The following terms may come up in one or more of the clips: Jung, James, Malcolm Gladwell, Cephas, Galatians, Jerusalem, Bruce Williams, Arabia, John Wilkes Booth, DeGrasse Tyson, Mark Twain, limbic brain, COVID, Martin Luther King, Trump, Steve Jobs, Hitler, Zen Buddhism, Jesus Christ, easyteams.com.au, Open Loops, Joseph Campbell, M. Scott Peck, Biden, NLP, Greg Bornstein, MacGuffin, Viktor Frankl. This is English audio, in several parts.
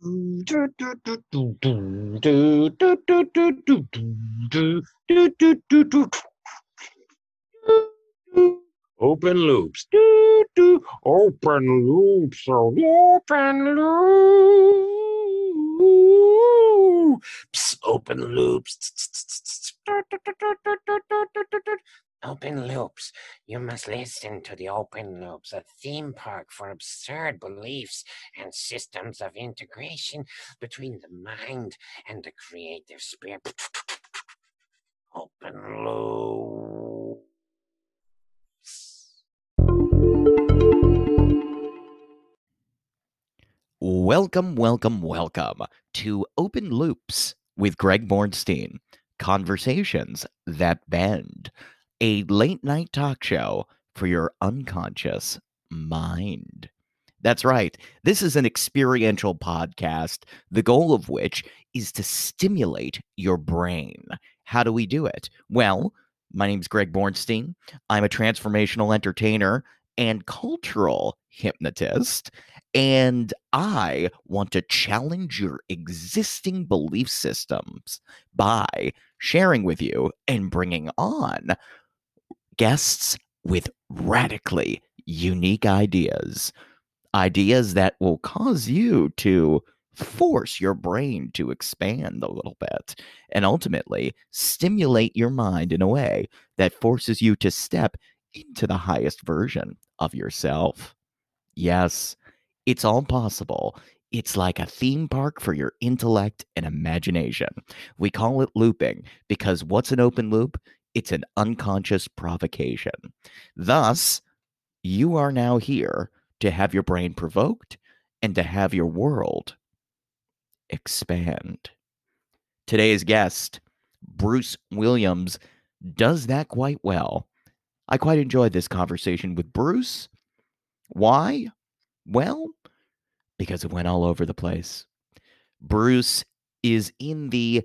Open loops. Open loops. Open loops. Open loops. Open loops. You must listen to the Open Loops, a theme park for absurd beliefs and systems of integration between the mind and the creative spirit. Open Loops. Welcome, welcome, welcome to Open Loops with Greg Bornstein. Conversations that bend. A late-night talk show for your unconscious mind. That's right. This is an experiential podcast, the goal of which is to stimulate your brain. How do we do it? Well, my name's Greg Bornstein. I'm a transformational entertainer and cultural hypnotist, and I want to challenge your existing belief systems by sharing with you and bringing on guests with radically unique ideas, ideas that will cause you to force your brain to expand a little bit and ultimately stimulate your mind in a way that forces you to step into the highest version of yourself. Yes, it's all possible. It's like a theme park for your intellect and imagination. We call it looping because what's an open loop? It's an unconscious provocation. Thus, you are now here to have your brain provoked and to have your world expand. Today's guest, Bruce Williams, does that quite well. I quite enjoyed this conversation with Bruce. Why? Well, because it went all over the place. Bruce is in the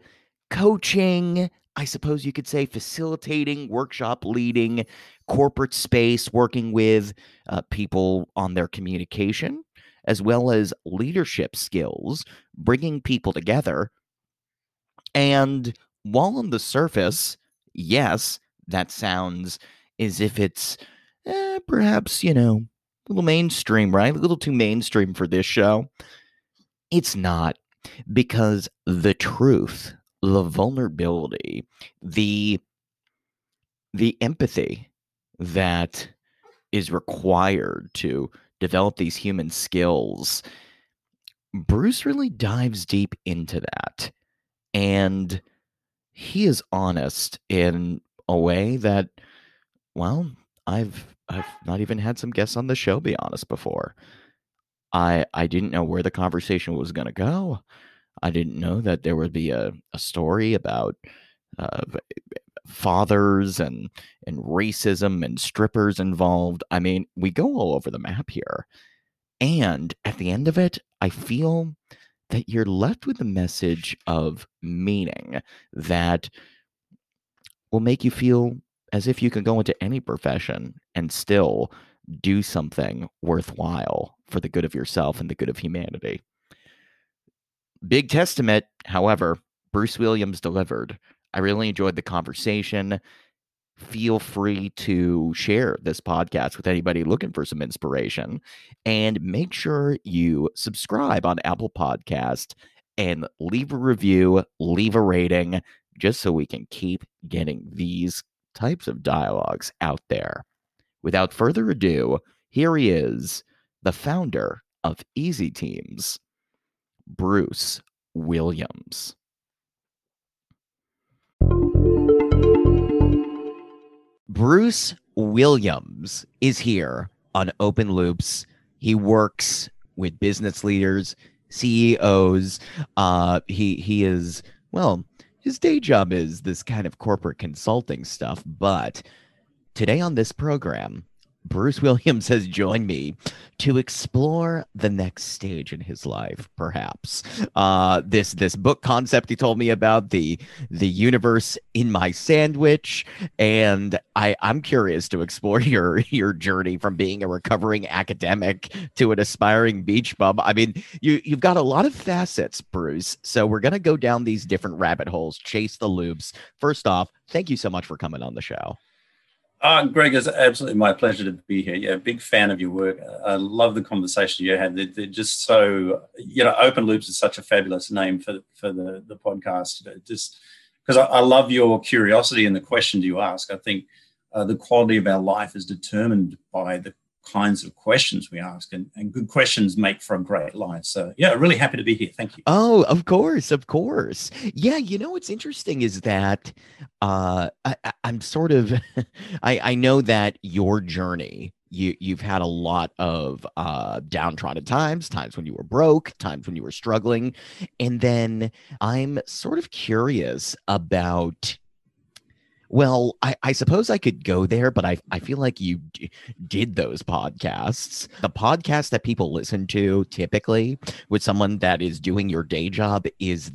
coaching, I suppose you could say, facilitating, workshop leading, corporate space, working with people on their communication, as well as leadership skills, bringing people together. And while on the surface, yes, that sounds as if it's perhaps, you know, a little mainstream, right? A little too mainstream for this show. It's not, because the truth, the vulnerability, the empathy that is required to develop these human skills, Bruce really dives deep into that. And he is honest in a way that, well, I've not even had some guests on the show be honest before. I didn't know where the conversation was going to go. I didn't know that there would be a story about fathers and racism and strippers involved. I mean, we go all over the map here. And at the end of it, I feel that you're left with a message of meaning that will make you feel as if you can go into any profession and still do something worthwhile for the good of yourself and the good of humanity. Big testament, however, Bruce Williams delivered. I really enjoyed the conversation. Feel free to share this podcast with anybody looking for some inspiration. And make sure you subscribe on Apple Podcast and leave a review, leave a rating, just so we can keep getting these types of dialogues out there. Without further ado, here he is, the founder of Easy Teams, Bruce Williams. Bruce Williams is here on Open Loops. He works with business leaders, CEOs. He is, well, his day job is this kind of corporate consulting stuff, but today on this program, Bruce Williams has joined me to explore the next stage in his life, perhaps. This book concept he told me about, the universe in my sandwich. And I'm curious to explore your journey from being a recovering academic to an aspiring beach bum. I mean, you've got a lot of facets, Bruce. So we're going to go down these different rabbit holes, chase the loops. First off, thank you so much for coming on the show. Greg, it's absolutely my pleasure to be here. Yeah, big fan of your work. I love the conversation you had. They're just so, Open Loops is such a fabulous name for the podcast. Just because I love your curiosity and the questions you ask. I think the quality of our life is determined by the kinds of questions we ask, and good questions make for a great life. So yeah, really happy to be here. Thank you. Oh, of course. Yeah, what's interesting is that I'm sort of I know that your journey, you've had a lot of downtrodden times when you were broke, times when you were struggling, and then I'm sort of curious about. Well, I suppose I could go there, but I feel like you did those podcasts. The podcast that people listen to typically with someone that is doing your day job is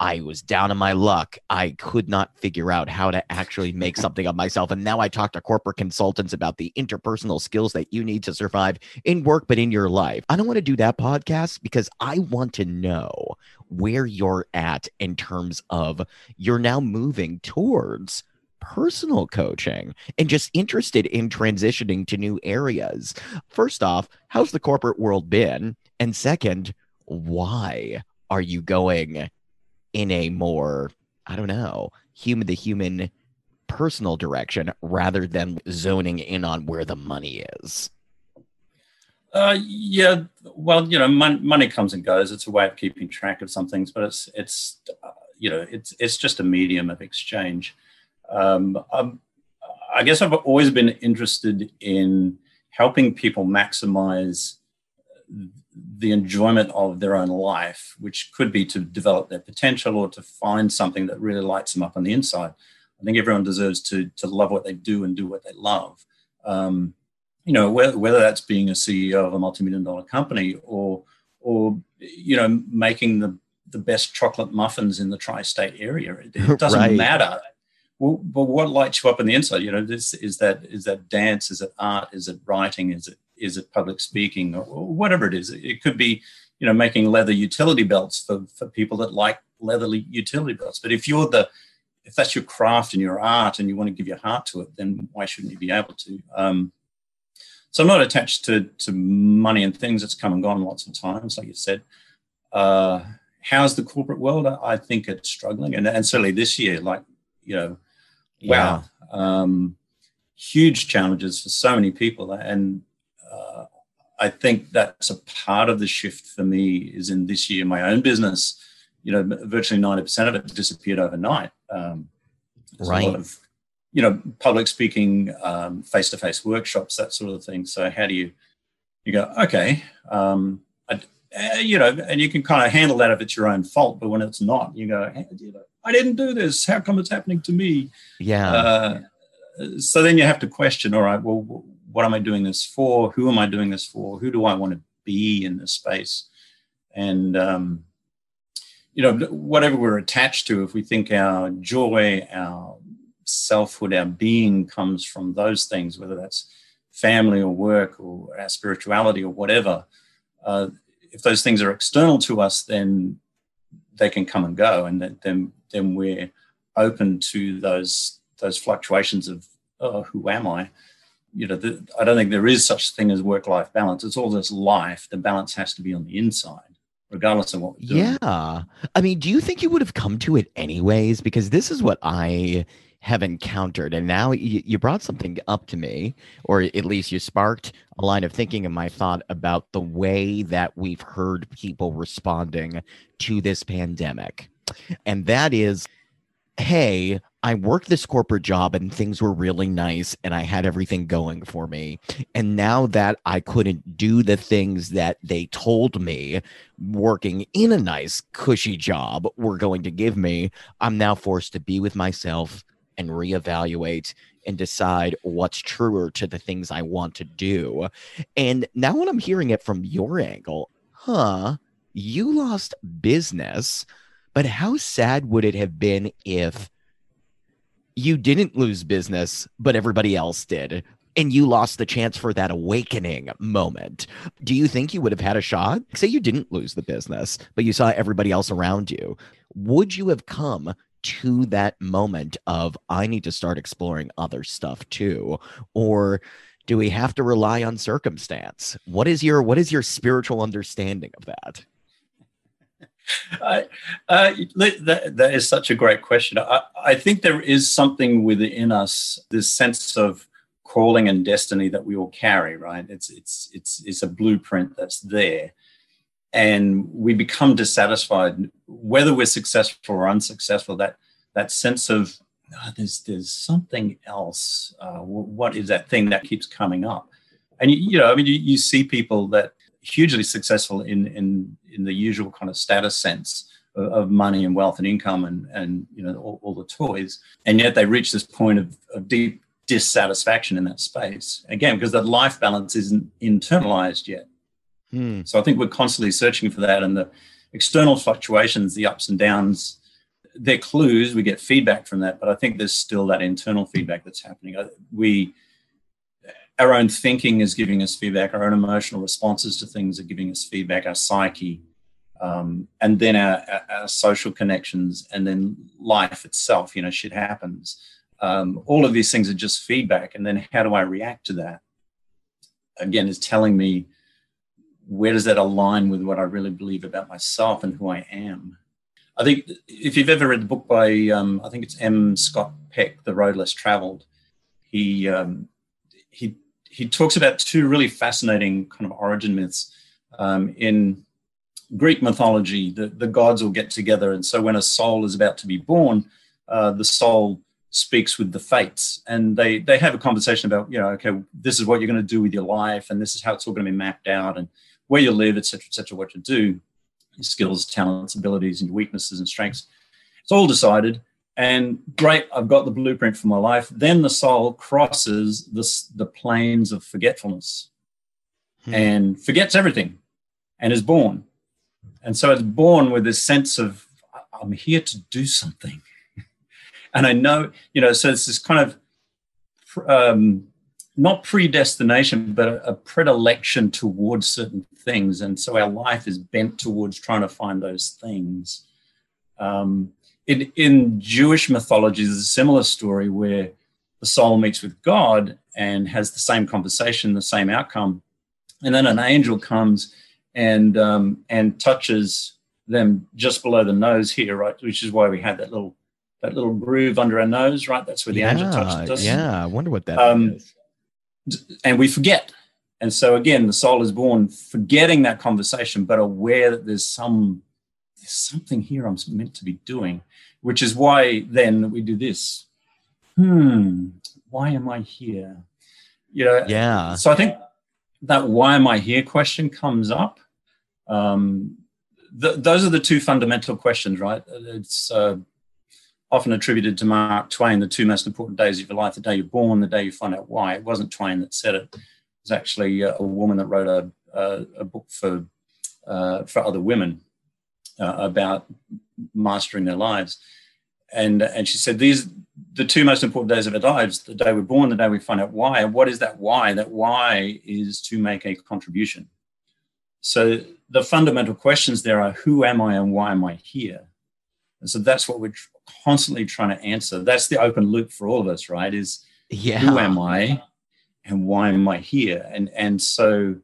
I was down on my luck. I could not figure out how to actually make something of myself. And now I talk to corporate consultants about the interpersonal skills that you need to survive in work, but in your life. I don't want to do that podcast because I want to know where you're at in terms of you're now moving towards personal coaching and just interested in transitioning to new areas. First off, how's the corporate world been? And second, why are you going in a more, human to human personal direction rather than zoning in on where the money is? Yeah, well, money comes and goes. It's a way of keeping track of some things, but it's just a medium of exchange. I guess I've always been interested in helping people maximize the enjoyment of their own life, which could be to develop their potential or to find something that really lights them up on the inside. I think everyone deserves to love what they do and do what they love. Whether that's being a CEO of a multi-million-dollar company or making the best chocolate muffins in the tri-state area, it doesn't right. matter. Well, but what lights you up on the inside? This is that dance, is it art, is it writing, is it public speaking, or whatever it is. It could be, making leather utility belts for people that like leather utility belts. But if that's your craft and your art, and you want to give your heart to it, then why shouldn't you be able to? So I'm not attached to money and things. It's come and gone lots of times, like you said. How's the corporate world? I think it's struggling, and certainly this year, Wow. Huge challenges for so many people. And I think that's a part of the shift for me is in this year, my own business, virtually 90% of it disappeared overnight. Right. A lot of, public speaking, face-to-face workshops, that sort of thing. So how do you go, okay, and you can kind of handle that if it's your own fault, but when it's not, you go, I didn't do this. How come it's happening to me? Yeah. So then you have to question, all right, well, what am I doing this for? Who am I doing this for? Who do I want to be in this space? And, whatever we're attached to, if we think our joy, our selfhood, our being comes from those things, whether that's family or work or our spirituality or whatever, if those things are external to us, then they can come and go, and then we're open to those fluctuations of who am I? I don't think there is such thing as work-life balance. It's all this life. The balance has to be on the inside, regardless of what we're doing. Yeah, I mean, do you think you would have come to it anyways? Because this is what I have encountered, and now you brought something up to me, or at least you sparked a line of thinking in my thought about the way that we've heard people responding to this pandemic. And that is, hey, I worked this corporate job and things were really nice and I had everything going for me. And now that I couldn't do the things that they told me working in a nice cushy job were going to give me, I'm now forced to be with myself and reevaluate and decide what's truer to the things I want to do. And now when I'm hearing it from your angle, you lost business, but how sad would it have been if you didn't lose business, but everybody else did, and you lost the chance for that awakening moment? Do you think you would have had a shot? Say you didn't lose the business, but you saw everybody else around you. Would you have come to that moment of, I need to start exploring other stuff too? Or do we have to rely on circumstance? What is your spiritual understanding of that? That is such a great question. I think there is something within us, this sense of calling and destiny that we all carry, right? It's a blueprint that's there. And we become dissatisfied, whether we're successful or unsuccessful, that sense of there's something else. What is that thing that keeps coming up? And, you see people that hugely successful in the usual kind of status sense of money and wealth and income and all the toys. And yet they reach this point of deep dissatisfaction in that space, again, because that life balance isn't internalized yet. So I think we're constantly searching for that, and the external fluctuations, the ups and downs, they're clues. We get feedback from that, but I think there's still that internal feedback that's happening. Our own thinking is giving us feedback. Our own emotional responses to things are giving us feedback, our psyche, and then our social connections, and then life itself, shit happens. All of these things are just feedback. And then how do I react to that? Again, is telling me, where does that align with what I really believe about myself and who I am? I think if you've ever read the book by, I think it's M. Scott Peck, The Road Less Traveled, he talks about two really fascinating kind of origin myths. In Greek mythology, the gods all get together. And so when a soul is about to be born, the soul speaks with the fates, and they have a conversation about, okay, this is what you're going to do with your life, and this is how it's all going to be mapped out, and where you live, et cetera, what you do, your skills, talents, abilities, and your weaknesses and strengths. It's all decided, and great, I've got the blueprint for my life. Then the soul crosses the planes of forgetfulness and forgets everything and is born. And so it's born with this sense of, I'm here to do something. And I know, so it's this kind of not predestination, but a predilection towards certain things. And so our life is bent towards trying to find those things. In Jewish mythology, there's a similar story where the soul meets with God and has the same conversation, the same outcome. And then an angel comes and touches them just below the nose here, right? Which is why we had that little groove under our nose, right? That's where the angel touches us. Yeah, I wonder what that is. And we forget. And so, again, the soul is born forgetting that conversation, but aware that there's something here I'm meant to be doing, which is why then we do this. Why am I here? Yeah. So I think that why am I here question comes up. Those are the two fundamental questions, right? It's... often attributed to Mark Twain, the two most important days of your life, the day you're born, the day you find out why. It wasn't Twain that said it. It was actually a woman that wrote a book for other women about mastering their lives. And she said, these the two most important days of our lives, the day we're born, the day we find out why. And what is that why? That why is to make a contribution. So the fundamental questions there are, who am I and why am I here? And so that's what we're constantly trying to answer. That's the open loop for all of us, right? Is who am I and why am I here? And so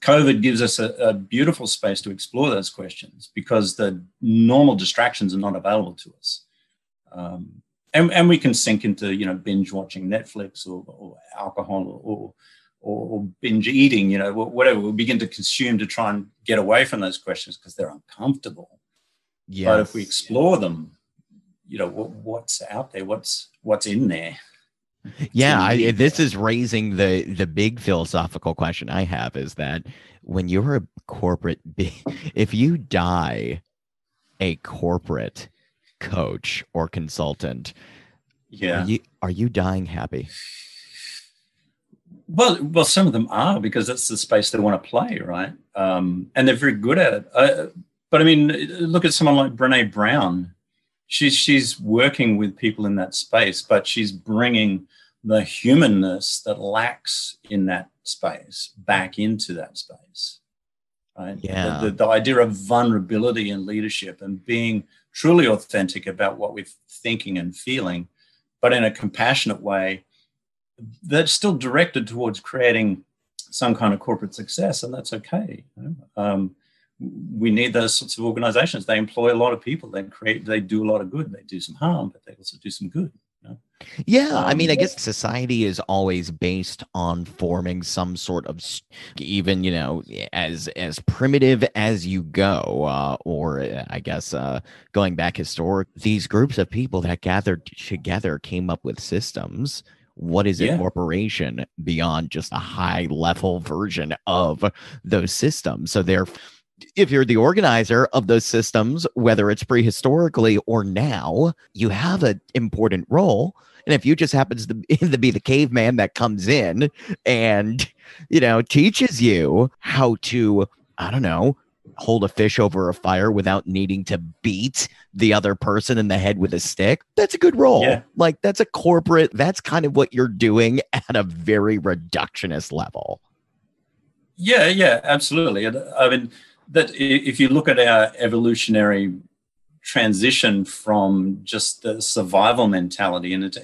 COVID gives us a beautiful space to explore those questions, because the normal distractions are not available to us. And we can sink into, binge watching Netflix or alcohol or binge eating, whatever. We'll begin to consume to try and get away from those questions because they're uncomfortable. Yes. But if we explore them, what's out there, what's in there. Yeah, this is raising the big philosophical question I have, is that when you're a corporate, if you die a corporate coach or consultant, Yeah. Are you dying happy? Well, some of them are, because that's the space they want to play, right? And they're very good at it. But I mean, look at someone like Brené Brown. She's working with people in that space, but she's bringing the humanness that lacks in that space back into that space. Right? Yeah. The idea of vulnerability in leadership and being truly authentic about what we're thinking and feeling, but in a compassionate way that's still directed towards creating some kind of corporate success, and that's okay. We need those sorts of organizations. They employ a lot of people. They do a lot of good. They do some harm, but they also do some good. You know? Yeah. I mean, I guess society is always based on forming some sort of, even, as primitive as you go, or going back historic, these groups of people that gathered together came up with systems. What is a corporation beyond just a high level version of those systems? So if you're the organizer of those systems, whether it's prehistorically or now, you have an important role. And if you just happens to be the caveman that comes in and, teaches you how to, hold a fish over a fire without needing to beat the other person in the head with a stick, that's a good role. Yeah. Like that's a corporate, that's kind of what you're doing at a very reductionist level. Yeah, absolutely. I mean, that if you look at our evolutionary transition from just the survival mentality and,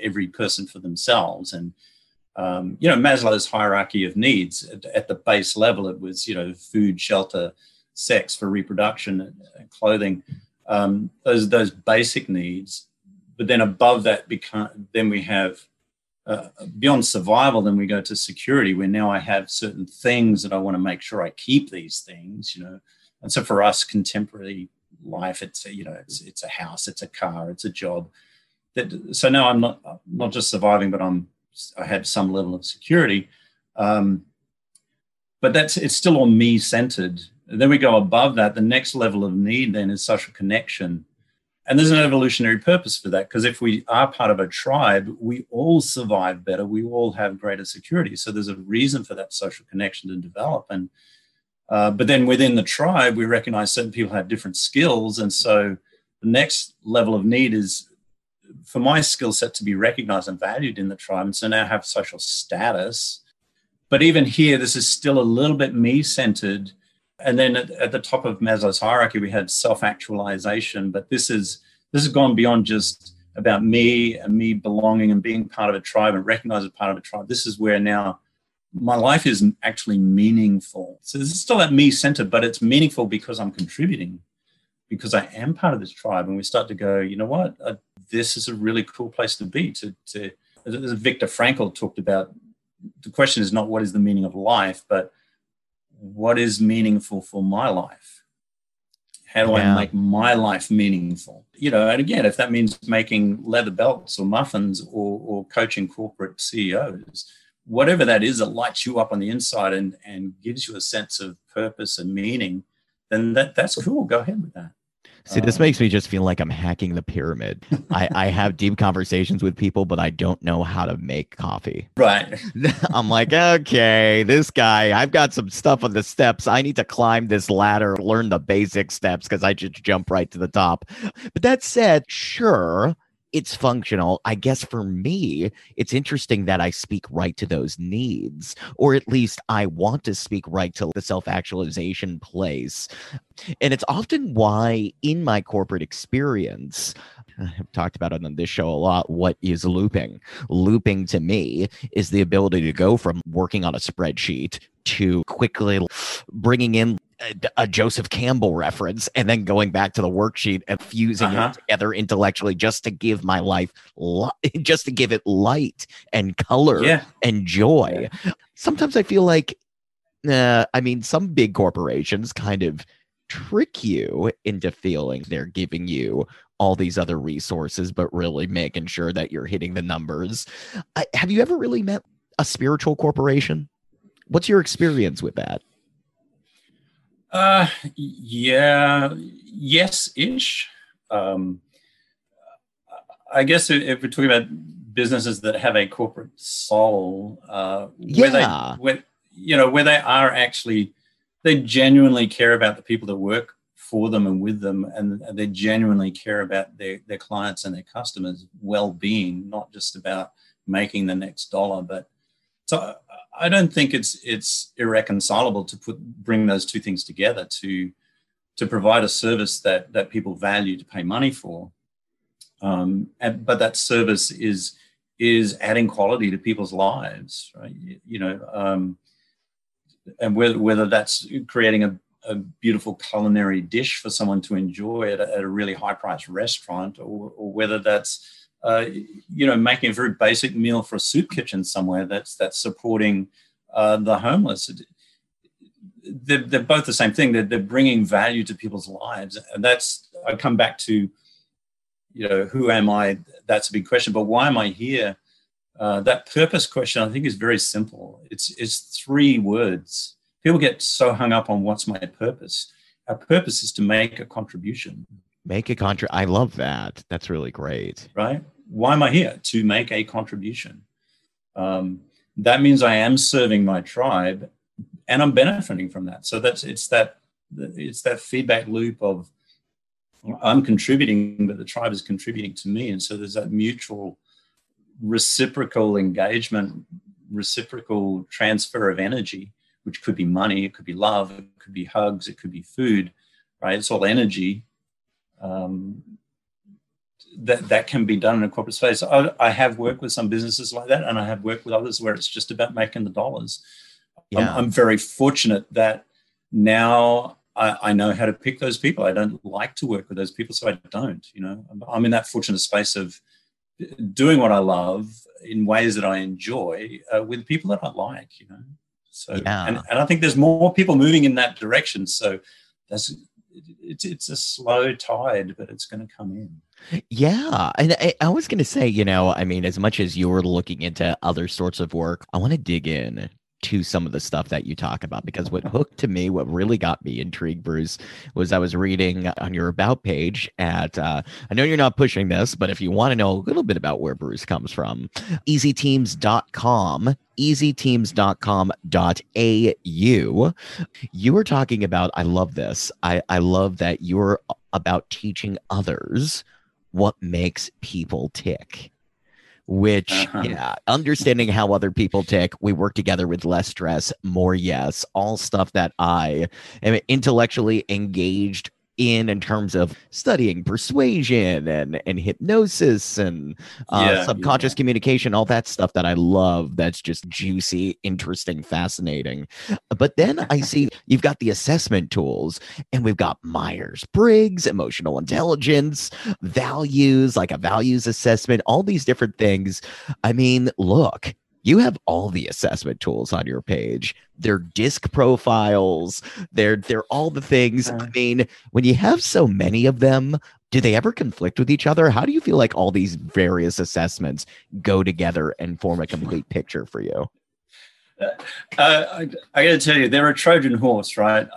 every person for themselves and, Maslow's hierarchy of needs at the base level, it was, food, shelter, sex for reproduction, clothing, those basic needs. But then above that, we have beyond survival, then we go to security, where now I have certain things that I want to make sure I keep these things, And so for us, contemporary life, it's a house, it's a car, it's a job. So now I'm not just surviving, but I had some level of security, but it's still on me centered. And then we go above that. The next level of need then is social connection. And there's an evolutionary purpose for that, because if we are part of a tribe, we all survive better. We all have greater security. So there's a reason for that social connection to develop. And but then within the tribe, we recognize certain people have different skills. And so the next level of need is for my skill set to be recognized and valued in the tribe. And so now I have social status. But even here, this is still a little bit me-centered. And then at the top of Maslow's hierarchy, we had self-actualization. But this has gone beyond just about me and me belonging and being part of a tribe and recognized as part of a tribe. This is where now my life is actually meaningful. So this is still that me-centered, but it's meaningful because I'm contributing, because I am part of this tribe. And we start to go, you know what? This is a really cool place to be. As Viktor Frankl talked about, the question is not what is the meaning of life, but what is meaningful for my life? How do I make my life meaningful? And again, if that means making leather belts or muffins or coaching corporate CEOs, whatever that is that lights you up on the inside and gives you a sense of purpose and meaning, then that's cool. Go ahead with that. See, this makes me just feel like I'm hacking the pyramid. I have deep conversations with people, but I don't know how to make coffee. Right. I'm like, okay, this guy, I've got some stuff on the steps. I need to climb this ladder, learn the basic steps, because I just jump right to the top. But that said, sure, it's functional. I guess for me, it's interesting that I speak right to those needs, or at least I want to speak right to the self-actualization place. And it's often why in my corporate experience, I've talked about it on this show a lot, what is looping? Looping to me is the ability to go from working on a spreadsheet to quickly bringing in a Joseph Campbell reference and then going back to the worksheet and fusing it together intellectually just to give my life, just to give it light and color and joy. Yeah. Sometimes I feel like, some big corporations kind of trick you into feeling they're giving you all these other resources, but really making sure that you're hitting the numbers. Have you ever really met a spiritual corporation? What's your experience with that? Yes-ish. I guess if we're talking about businesses that have a corporate soul, where they are actually, they genuinely care about the people that work for them and with them, and they genuinely care about their clients and their customers' well-being, not just about making the next dollar. But so I don't think it's irreconcilable to bring those two things together to provide a service that people value to pay money for, but that service is adding quality to people's lives, right? And whether that's creating a beautiful culinary dish for someone to enjoy at a really high-priced restaurant, or whether that's making a very basic meal for a soup kitchen somewhere that's supporting the homeless. They're both the same thing. They're bringing value to people's lives, and I come back to, who am I? That's a big question, but why am I here? That purpose question, I think, is very simple. It's three words. People get so hung up on what's my purpose. Our purpose is to make a contribution. Make a contribution. I love that. That's really great. Right? Why am I here? To make a contribution. That means I am serving my tribe, and I'm benefiting from that. So it's that feedback loop of I'm contributing, but the tribe is contributing to me, and so there's that mutual, reciprocal engagement, reciprocal transfer of energy, which could be money, it could be love, it could be hugs, it could be food, right? It's all energy that can be done in a corporate space. I have worked with some businesses like that, and I have worked with others where it's just about making the dollars. Yeah. I'm very fortunate that now I know how to pick those people. I don't like to work with those people, so I don't. I'm in that fortunate space of doing what I love in ways that I enjoy with people that I like, So, yeah. And I think there's more people moving in that direction. So it's a slow tide, but it's going to come in. Yeah. And I was going to say, as much as you were looking into other sorts of work, I want to dig in to some of the stuff that you talk about, because what really got me intrigued, Bruce, was I was reading on your About page at, I know you're not pushing this, but if you want to know a little bit about where Bruce comes from, easyteams.com. easyteams.com.au. You were talking about, I love this. I love that you're about teaching others what makes people tick, which, understanding how other people tick, we work together with less stress, more yes, all stuff that I am intellectually engaged in terms of studying persuasion and hypnosis and subconscious communication, all that stuff that I love. That's just juicy, interesting, fascinating. But then I see you've got the assessment tools, and we've got Myers-Briggs, emotional intelligence, values, like a values assessment, all these different things. Look, you have all the assessment tools on your page. They're DISC profiles. They're all the things. When you have so many of them, do they ever conflict with each other? How do you feel like all these various assessments go together and form a complete picture for you? I got to tell you, they're a Trojan horse, right?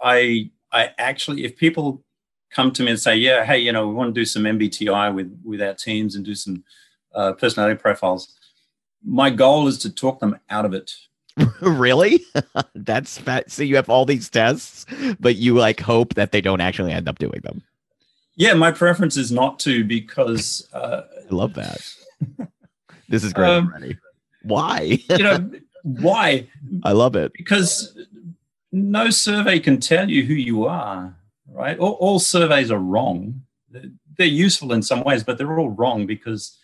I actually, if people come to me and say, yeah, hey, we want to do some MBTI with our teams and do some personality profiles, my goal is to talk them out of it. Really? That's fat. So you have all these tests, but you hope that they don't actually end up doing them. Yeah, my preference is not to, because I love that. This is great already. Why? Why? I love it. Because no survey can tell you who you are, right? All surveys are wrong. They're useful in some ways, but they're all wrong because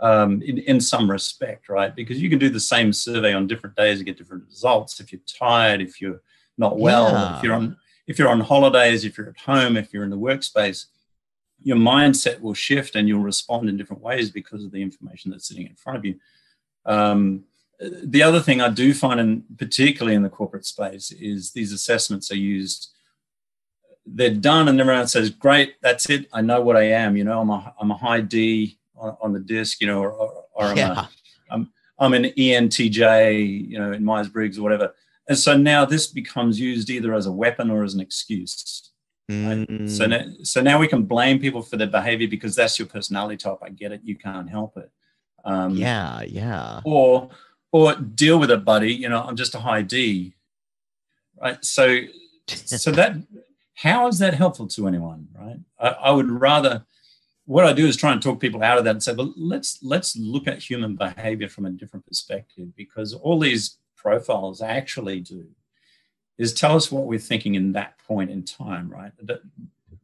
in some respect, right? Because you can do the same survey on different days and get different results. If you're tired, if you're not well, if you're on holidays, if you're at home, if you're in the workspace, your mindset will shift and you'll respond in different ways because of the information that's sitting in front of you. The other thing I do find, and particularly in the corporate space, is these assessments are used. They're done, and everyone says, "Great, that's it. I know what I am. I'm a high D." on the DISC, I'm an ENTJ, in Myers-Briggs or whatever. And so now this becomes used either as a weapon or as an excuse. Right? So now we can blame people for their behavior because that's your personality type. I get it. You can't help it. Or deal with it, buddy. You know, I'm just a high D. Right. So that, how is that helpful to anyone? Right. I would rather, what I do is try and talk people out of that and say, well, let's look at human behavior from a different perspective, because all these profiles actually do is tell us what we're thinking in that point in time, right?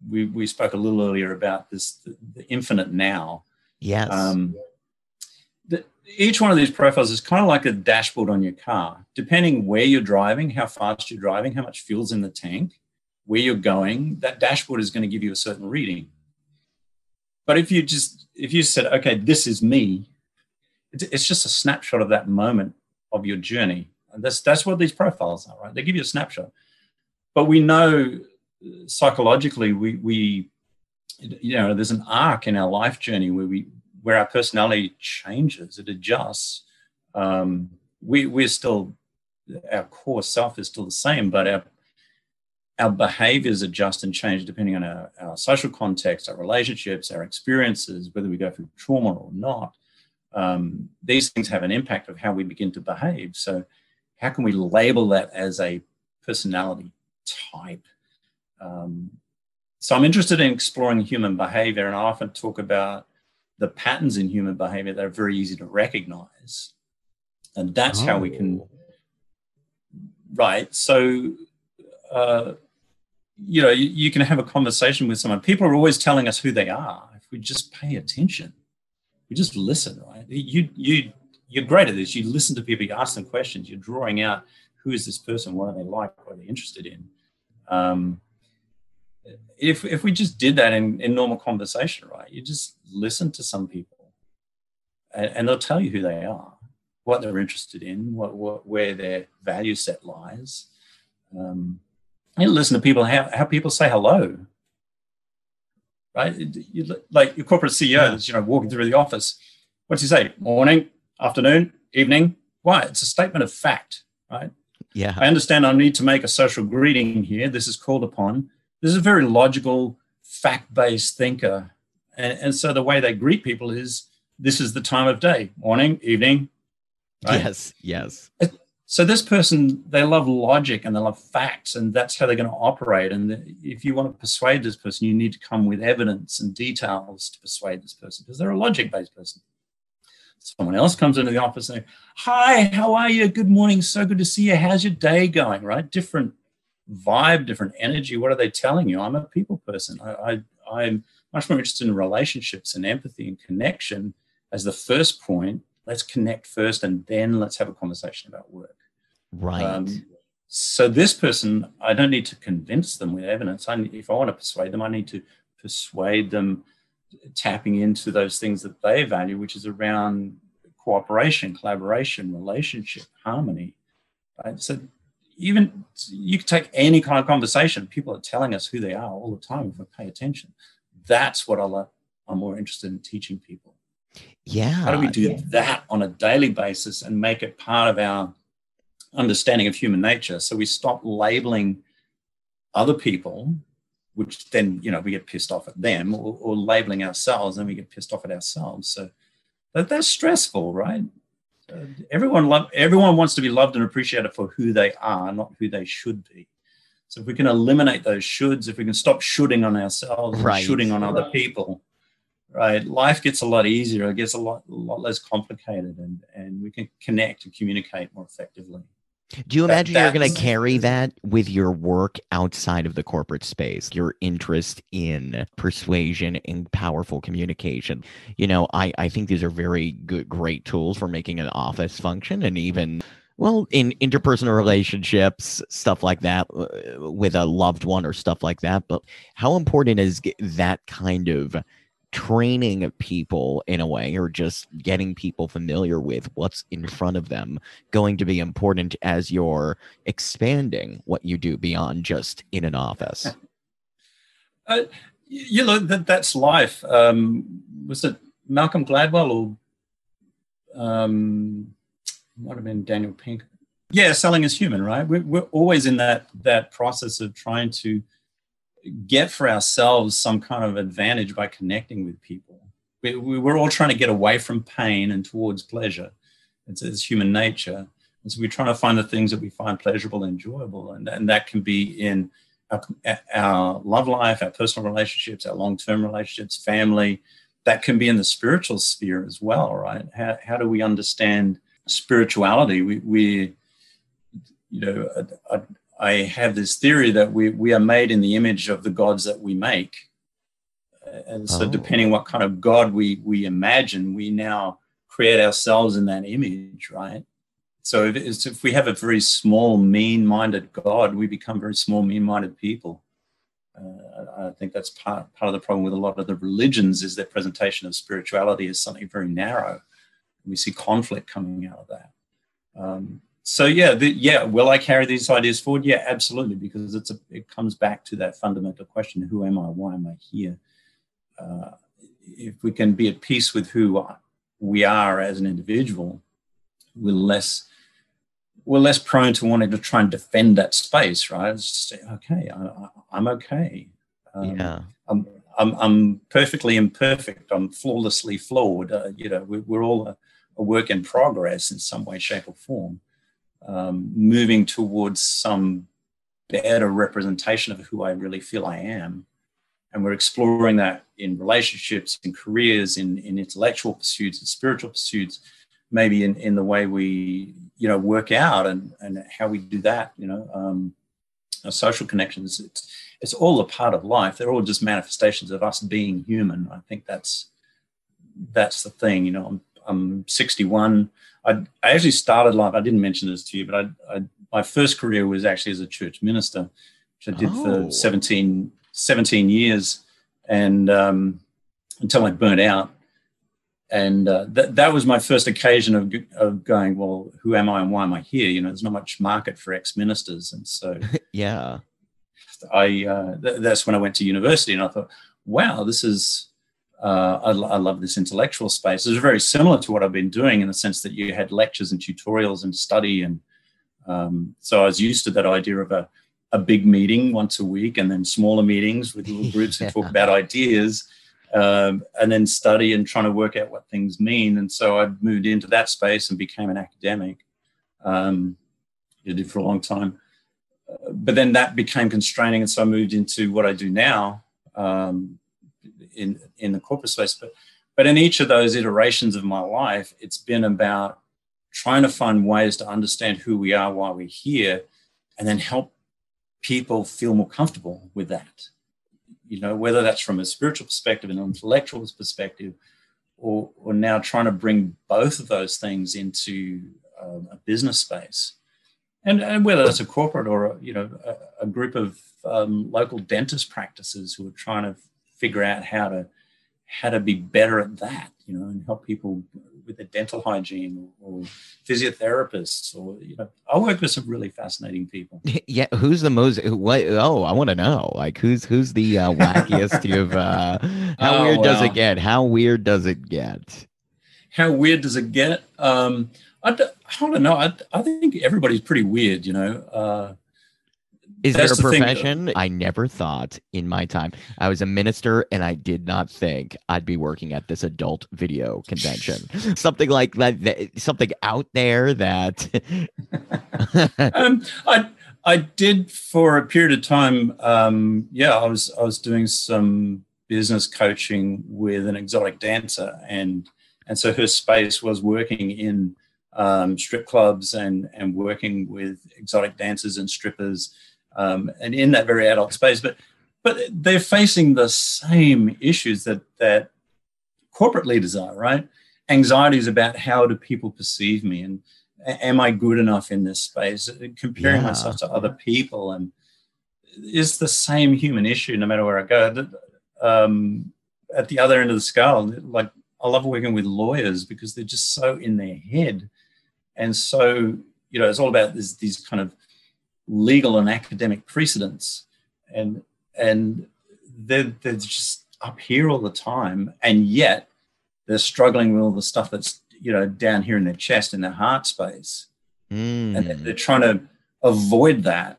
We spoke a little earlier about this, the infinite now. Yes. Each one of these profiles is kind of like a dashboard on your car. Depending where you're driving, how fast you're driving, how much fuel's in the tank, where you're going, that dashboard is going to give you a certain reading. But if you said, okay, this is me, it's just a snapshot of that moment of your journey. That's what these profiles are, right? They give you a snapshot. But we know psychologically, we there's an arc in our life journey where our personality changes, it adjusts. We're still, our core self is still the same, but our behaviors adjust and change depending on our social context, our relationships, our experiences, whether we go through trauma or not. These things have an impact of how we begin to behave. So how can we label that as a personality type? So I'm interested in exploring human behavior, and I often talk about the patterns in human behavior that are very easy to recognize. And that's how we can, right? So, you can have a conversation with someone. People are always telling us who they are. If we just pay attention, we just listen, right? You're great at this. You listen to people, you ask them questions, you're drawing out who is this person, what are they like, what are they interested in. If we just did that in normal conversation, right, you just listen to some people and they'll tell you who they are, what they're interested in, where their value set lies. You listen to people, how people say hello, right? Like your corporate CEO that's, walking through the office, what's he say? Morning, afternoon, evening. Why? It's a statement of fact, right? Yeah. I understand I need to make a social greeting here. This is called upon. This is a very logical, fact-based thinker. And so the way they greet people is, this is the time of day, morning, evening. Right? Yes. So this person, they love logic and they love facts, and that's how they're going to operate. And if you want to persuade this person, you need to come with evidence and details to persuade this person because they're a logic-based person. Someone else comes into the office and, hi, how are you? Good morning. So good to see you. How's your day going, right? Different vibe, different energy. What are they telling you? I'm a people person. I'm much more interested in relationships and empathy and connection as the first point. Let's connect first and then let's have a conversation about work. Right. So this person, I don't need to convince them with evidence. If I want to persuade them, I need to persuade them tapping into those things that they value, which is around cooperation, collaboration, relationship, harmony. Right? So even you can take any kind of conversation. People are telling us who they are all the time if we pay attention. That's what I love. I'm more interested in teaching people. Yeah. How do we do that on a daily basis and make it part of our understanding of human nature? So we stop labeling other people, which then, we get pissed off at them, or labeling ourselves, and we get pissed off at ourselves. So that's stressful, right? Everyone wants to be loved and appreciated for who they are, not who they should be. So if we can eliminate those shoulds, if we can stop shoulding on ourselves, right, and shoulding on other people, right, life gets a lot easier. It gets a lot less complicated, and we can connect and communicate more effectively. Do you imagine you're going to carry that with your work outside of the corporate space, your interest in persuasion and powerful communication? I think these are very good, great tools for making an office function, and even, in interpersonal relationships, stuff like that, with a loved one or stuff like that. But how important is that kind of training of people in a way, or just getting people familiar with what's in front of them, going to be important as you're expanding what you do beyond just in an office? That's life. Was it Malcolm Gladwell or might have been Daniel Pink? Yeah, Selling is Human, right? We're always in that process of trying to get for ourselves some kind of advantage by connecting with people. We're all trying to get away from pain and towards pleasure. It's human nature. And so we're trying to find the things that we find pleasurable and enjoyable. And that can be in our love life, our personal relationships, our long-term relationships, family. That can be in the spiritual sphere as well, right? How do we understand spirituality? I have this theory that we are made in the image of the gods that we make. And so depending what kind of God we imagine, we now create ourselves in that image, right? So if we have a very small, mean-minded God, we become very small, mean-minded people. I think that's part of the problem with a lot of the religions is their presentation of spirituality as something very narrow. We see conflict coming out of that. Will I carry these ideas forward? Yeah, absolutely, because it comes back to that fundamental question, who am I, why am I here? If we can be at peace with who we are as an individual, we're less prone to wanting to try and defend that space, right? It's just, okay, I'm okay. I'm perfectly imperfect. I'm flawlessly flawed. We're all a work in progress in some way, shape, or form, moving towards some better representation of who I really feel I am. And we're exploring that in relationships, in careers, in intellectual pursuits, in spiritual pursuits, maybe in the way we, work out and how we do that, our social connections. It's all a part of life. They're all just manifestations of us being human. I think that's the thing. I'm 61. I actually started life. I didn't mention this to you, but my first career was actually as a church minister, which I did for 17 years, and until I burnt out. And that was my first occasion of going, well, who am I and why am I here? There's not much market for ex-ministers. And so that's when I went to university, and I thought, wow, this is, I love this intellectual space. It was very similar to what I've been doing in the sense that you had lectures and tutorials and study. And so I was used to that idea of a big meeting once a week and then smaller meetings with little groups who talk about ideas. And then study and trying to work out what things mean. And so I moved into that space and became an academic. I did for a long time. But then that became constraining, and so I moved into what I do now in the corporate space. But in each of those iterations of my life, it's been about trying to find ways to understand who we are, why we're here, and then help people feel more comfortable with that. Whether that's from a spiritual perspective, an intellectual perspective, or now trying to bring both of those things into a business space. And whether that's a corporate or, a group of local dentist practices who are trying to figure out how to be better at that, and help people with their dental hygiene, or physiotherapists, or I work with some really fascinating people. Yeah, who's the most? I want to know. Like, who's the wackiest? How weird does it get? How weird does it get? I don't know. I think everybody's pretty weird. Is there a profession? I never thought in my time. I was a minister, and I did not think I'd be working at this adult video convention. Something like that, something out there that... I did for a period of time. I was doing some business coaching with an exotic dancer, and so her space was working in strip clubs and working with exotic dancers and strippers. And in that very adult space, but they're facing the same issues that corporate leaders are, right? Anxieties about how do people perceive me, and am I good enough in this space? Comparing myself to other people, and it's the same human issue no matter where I go. At the other end of the scale, like I love working with lawyers because they're just so in their head, and so it's all about these kind of legal and academic precedents, and they're just up here all the time, and yet they're struggling with all the stuff that's down here in their chest, in their heart space, and they're trying to avoid that,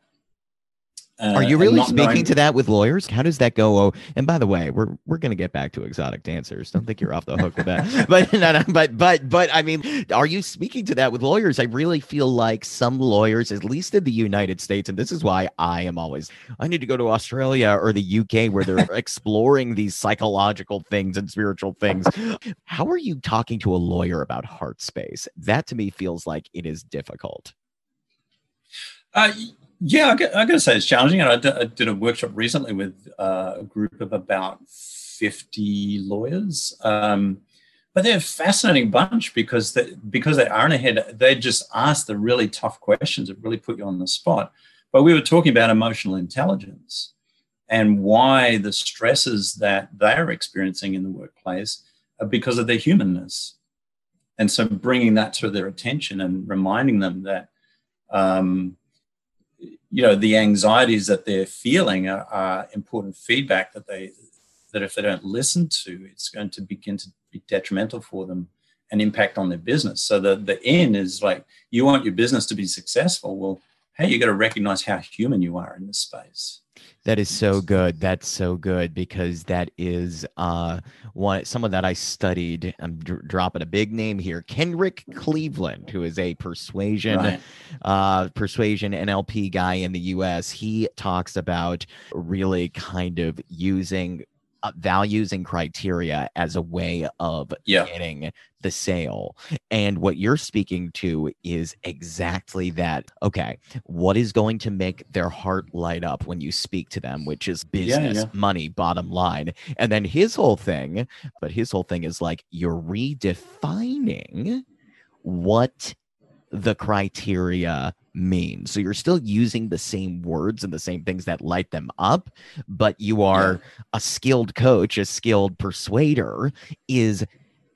Are you really speaking to that with lawyers? How does that go? Oh, and by the way, we're going to get back to exotic dancers. Don't think you're off the hook with that. But no, but I mean, are you speaking to that with lawyers? I really feel like some lawyers, at least in the United States, and this is why I need to go to Australia or the UK where they're exploring these psychological things and spiritual things. How are you talking to a lawyer about heart space? That to me feels like it is difficult. Yeah, I got to say it's challenging. And I did a workshop recently with a group of about 50 lawyers, but they're a fascinating bunch because they are in a head. They just ask the really tough questions that really put you on the spot. But we were talking about emotional intelligence and why the stresses that they are experiencing in the workplace are because of their humanness, and so bringing that to their attention and reminding them that. You know, the anxieties that they're feeling are important feedback that if they don't listen to, it's going to begin to be detrimental for them and impact on their business. So the end is like, you want your business to be successful. Well, hey, you got to recognize how human you are in this space. That is so good. That's so good, because that is someone that I studied. I'm dropping a big name here. Kendrick Cleveland, who is a persuasion NLP guy in the US. He talks about really kind of using values and criteria as a way of getting the sale. And what you're speaking to is exactly that. Okay, what is going to make their heart light up when you speak to them, which is business, money, bottom line. And then his whole thing is like, you're redefining what the criteria mean. So you're still using the same words and the same things that light them up, but you are a skilled coach, a skilled persuader is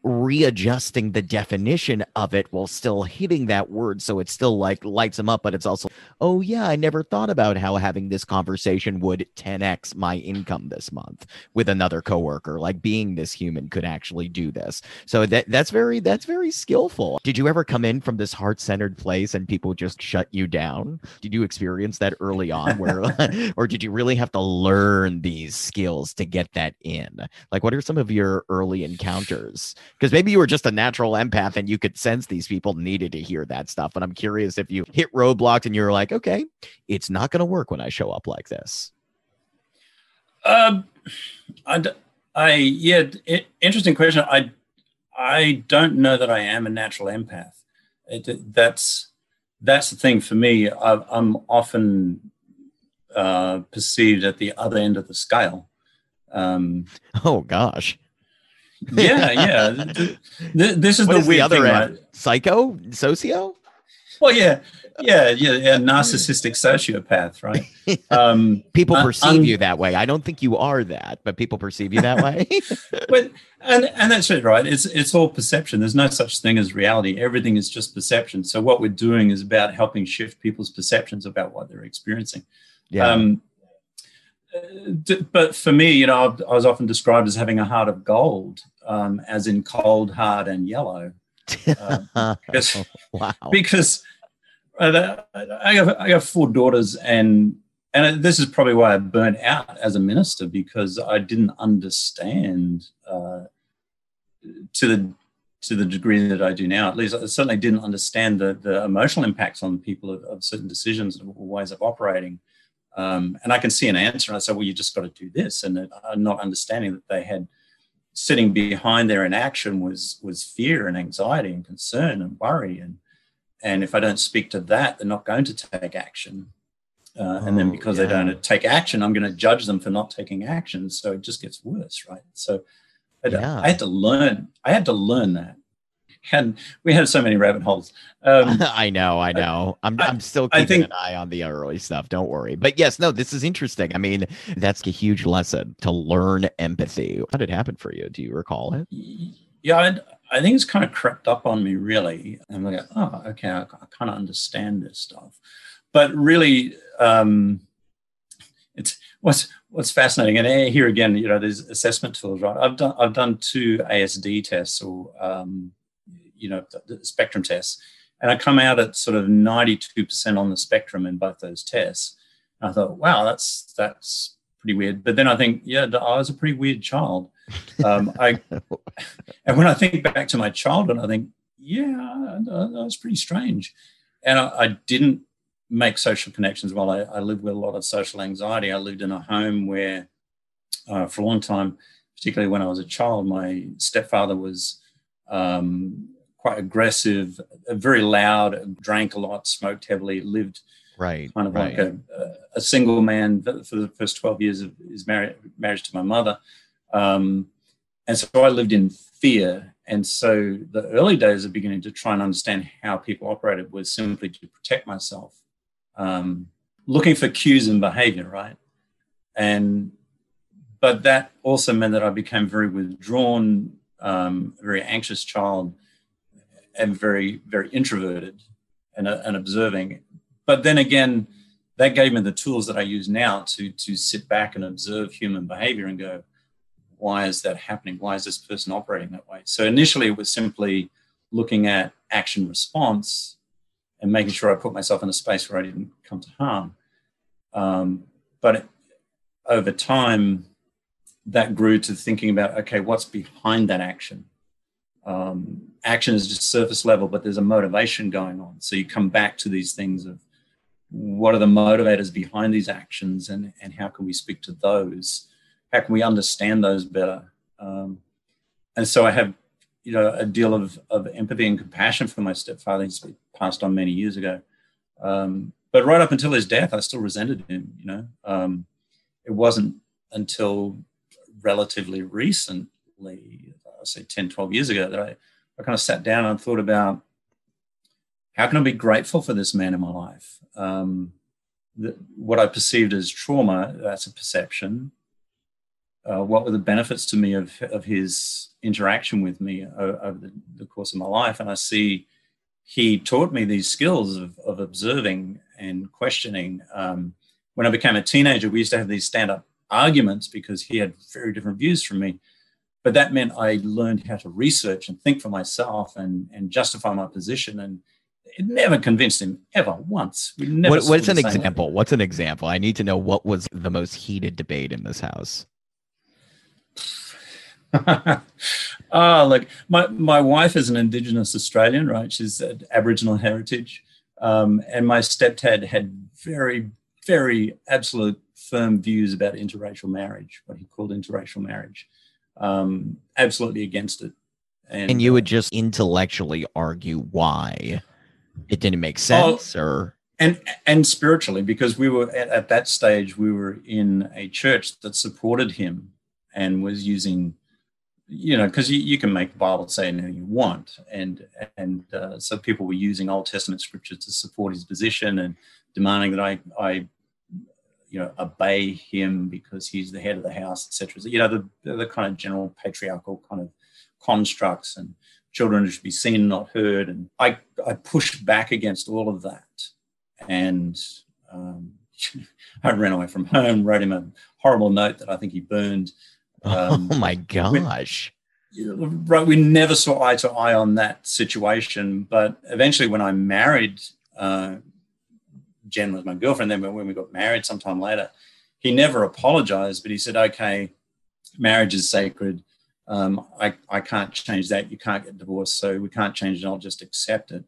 readjusting the definition of it while still hitting that word. So it's still like lights them up, but it's also, oh yeah, I never thought about how having this conversation would 10x my income this month with another coworker, like being this human could actually do this. So that's very skillful. Did you ever come in from this heart-centered place and people just shut you down? Did you experience that early on where, or did you really have to learn these skills to get that in? Like, what are some of your early encounters? Because maybe you were just a natural empath and you could sense these people needed to hear that stuff. And I'm curious if you hit roadblocks and you're like, okay, it's not going to work when I show up like this. Interesting question. I don't know that I am a natural empath. That's the thing for me. I'm often perceived at the other end of the scale. Oh gosh. This is the weird thing, right? Psycho? Socio? Well, yeah. Narcissistic sociopath, right? People perceive you that way. I don't think you are that, but people perceive you that way. But, and that's it, right? It's all perception. There's no such thing as reality. Everything is just perception. So what we're doing is about helping shift people's perceptions about what they're experiencing. Yeah. But for me, you know, I was often described as having a heart of gold, as in cold, hard, and yellow. Because I have four daughters, and this is probably why I burnt out as a minister, because I didn't understand to the degree that I do now. At least I certainly didn't understand the emotional impacts on people of certain decisions and ways of operating. And I can see an answer, and I say, well, you just got to do this. And not understanding that they had sitting behind their inaction was fear and anxiety and concern and worry. And if I don't speak to that, they're not going to take action. And then because they don't take action, I'm going to judge them for not taking action. So it just gets worse, right? So I had to learn that. And we had so many rabbit holes. I know. I'm still keeping an eye on the early stuff. Don't worry. But yes, no, this is interesting. I mean, that's a huge lesson to learn empathy. How did it happen for you? Do you recall it? Yeah, I think it's kind of crept up on me, really. I'm like, oh, okay, I kind of understand this stuff. But really, it's what's fascinating, and here again, you know, there's assessment tools, right? I've done two ASD tests or you know, the spectrum tests. And I come out at sort of 92% on the spectrum in both those tests. I thought, wow, that's pretty weird. But then I think, yeah, I was a pretty weird child. And when I think back to my childhood, I think, yeah, I was pretty strange. And I didn't make social connections well. I lived with a lot of social anxiety. I lived in a home where for a long time, particularly when I was a child, my stepfather was quite aggressive, very loud, drank a lot, smoked heavily, lived kind of like a single man for the first 12 years of his marriage to my mother. And so I lived in fear. And so the early days of beginning to try and understand how people operated was simply to protect myself, looking for cues in behavior, right? But that also meant that I became very withdrawn, very anxious child, and very, very introverted and observing. But then again, that gave me the tools that I use now to sit back and observe human behavior and go, why is that happening? Why is this person operating that way? So initially it was simply looking at action response and making sure I put myself in a space where I didn't come to harm. But over time, that grew to thinking about, okay, what's behind that action? Action is just surface level, but there's a motivation going on. So you come back to these things of what are the motivators behind these actions and how can we speak to those? How can we understand those better? And so I have, a deal of empathy and compassion for my stepfather. He's passed on many years ago. But right up until his death, I still resented him, It wasn't until relatively recently, I'll say 10, 12 years ago, that I kind of sat down and thought about how can I be grateful for this man in my life? What I perceived as trauma, that's a perception. What were the benefits to me of his interaction with me over the course of my life? And I see he taught me these skills of observing and questioning. When I became a teenager, we used to have these stand-up arguments because he had very different views from me. But that meant I learned how to research and think for myself and justify my position. And it never convinced him ever once. What's an example? What's an example? I need to know what was the most heated debate in this house. Look, my wife is an Indigenous Australian, right? She's Aboriginal heritage. And my stepdad had very, very absolute firm views about interracial marriage, what he called interracial marriage. Absolutely against it. And you would just intellectually argue why it didn't make sense and spiritually, because we were at that stage, we were in a church that supported him and was using, because you can make the Bible say anything you want. And so people were using Old Testament scriptures to support his position and demanding that I obey him because he's the head of the house, etc. The kind of general patriarchal kind of constructs, and children should be seen, not heard. And I pushed back against all of that. And I ran away from home, wrote him a horrible note that I think he burned. Oh, my gosh. We never saw eye to eye on that situation. But eventually when I married Jen was my girlfriend. Then when we got married sometime later, he never apologized, but he said, okay, marriage is sacred. I can't change that. You can't get divorced, so we can't change it. I'll just accept it.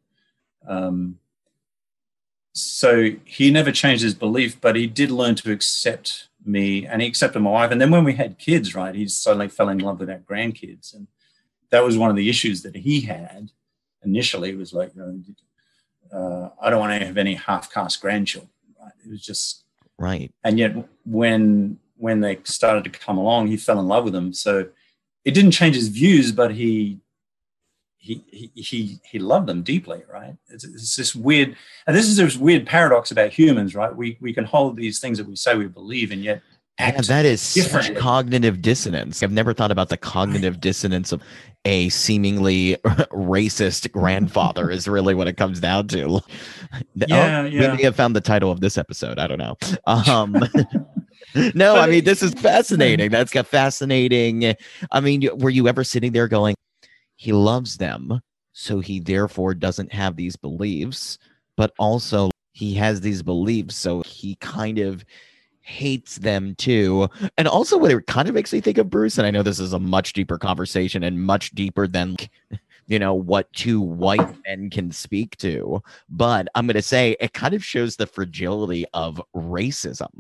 So he never changed his belief, but he did learn to accept me, and he accepted my wife. And then when we had kids, right, he suddenly fell in love with our grandkids. And that was one of the issues that he had initially. It was like, I don't want to have any half-caste grandchildren. Right? It was just right. And yet when they started to come along, he fell in love with them. So it didn't change his views, but he loved them deeply. Right? It's this weird, and this is this weird paradox about humans. Right? We can hold these things that we say we believe, and yet that is different. Such cognitive dissonance. I've never thought about the cognitive dissonance of a seemingly racist grandfather is really what it comes down to. Maybe I found the title of this episode. I don't know. No, I mean, this is fascinating. That's got fascinating. I mean, were you ever sitting there going, he loves them, so he therefore doesn't have these beliefs, but also he has these beliefs, so he kind of hates them too. And also what it kind of makes me think of, Bruce, and I know this is a much deeper conversation and much deeper than, you know, what two white men can speak to, but I'm going to say it kind of shows the fragility of racism,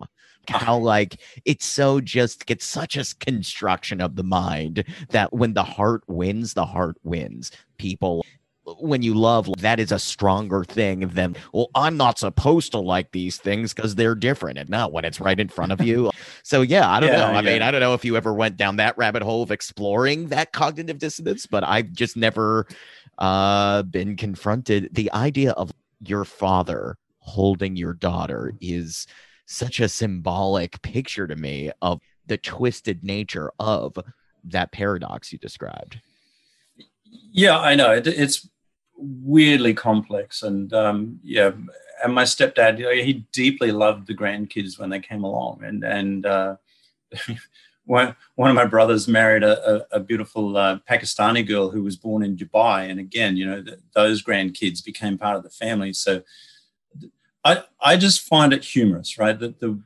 how like it's so just it's such a construction of the mind that when the heart wins. People, when you love, that is a stronger thing than, well, I'm not supposed to like these things because they're different, and not when it's right in front of you. So, yeah, I don't know. I mean, I don't know if you ever went down that rabbit hole of exploring that cognitive dissonance, but I've just never been confronted. The idea of your father holding your daughter is such a symbolic picture to me of the twisted nature of that paradox you described. Yeah, I know. It's weirdly complex. And and my stepdad, you know, he deeply loved the grandkids when they came along. And one of my brothers married a beautiful Pakistani girl who was born in Dubai. And again, you know, those grandkids became part of the family. So I just find it humorous, right? That the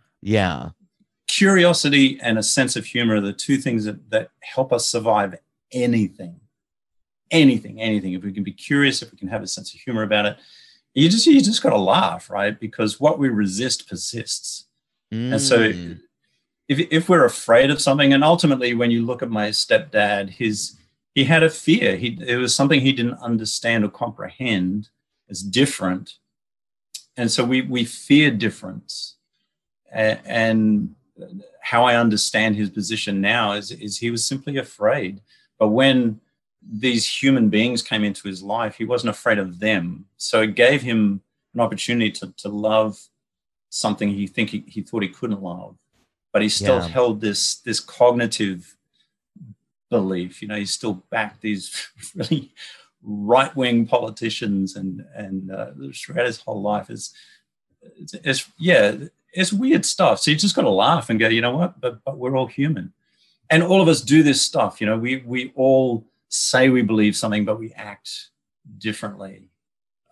curiosity and a sense of humor are the two things that help us survive anything. If we can be curious, if we can have a sense of humor about it, you just got to laugh, right? Because what we resist persists. And so if we're afraid of something, and ultimately when you look at my stepdad, he had a fear. It was something he didn't understand or comprehend as different. And so we fear difference. And how I understand his position now is he was simply afraid. But when these human beings came into his life, he wasn't afraid of them. So it gave him an opportunity to love something he thought he couldn't love, but he still held this cognitive belief. You know, he still backed these really right-wing politicians and throughout his whole life. It's weird stuff. So you just got to laugh and go, you know what? But we're all human, and all of us do this stuff. You know, we all say we believe something, but we act differently.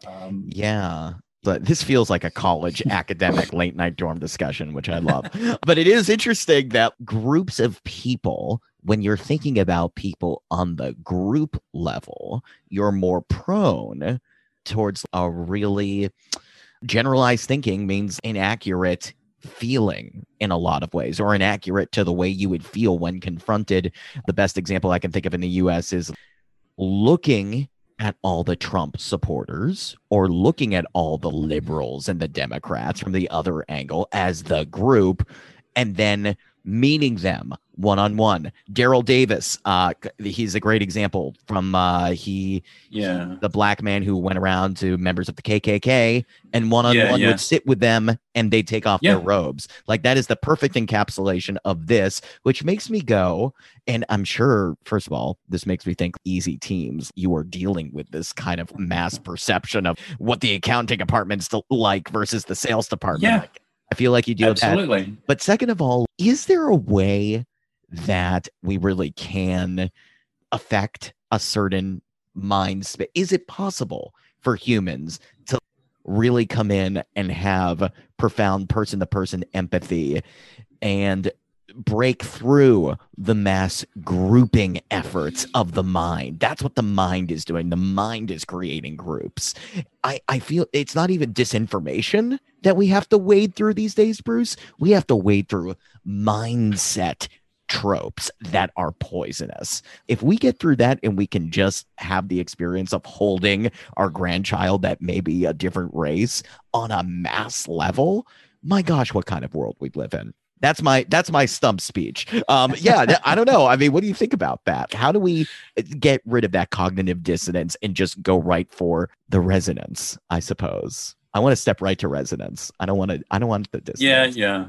But this feels like a college academic late night dorm discussion, which I love. But it is interesting that groups of people, when you're thinking about people on the group level, you're more prone towards a really generalized thinking means inaccurate feeling in a lot of ways, or inaccurate to the way you would feel when confronted. The best example I can think of in the US is looking at all the Trump supporters or looking at all the liberals and the Democrats from the other angle as the group, and then meeting them one-on-one. Darryl Davis, he's a great example from the black man who went around to members of the KKK and one-on-one would sit with them and they take off their robes. Like, that is the perfect encapsulation of this, which makes me go, and I'm sure, first of all, this makes me think Easy Teams, you are dealing with this kind of mass perception of what the accounting department's like versus the sales department. Yeah. I feel like you do absolutely. But second of all, is there a way that we really can affect a certain mind space? Is it possible for humans to really come in and have profound person-to-person empathy and break through the mass grouping efforts of the mind? That's what the mind is doing. The mind is creating groups. I feel it's not even disinformation that we have to wade through these days, Bruce. We have to wade through mindset tropes that are poisonous. If we get through that and we can just have the experience of holding our grandchild that may be a different race on a mass level, my gosh, what kind of world we live in. That's my stump speech. I don't know. I mean, what do you think about that? How do we get rid of that cognitive dissonance and just go right for the resonance, I suppose? I want to step right to resonance. I don't want the dissonance. Yeah.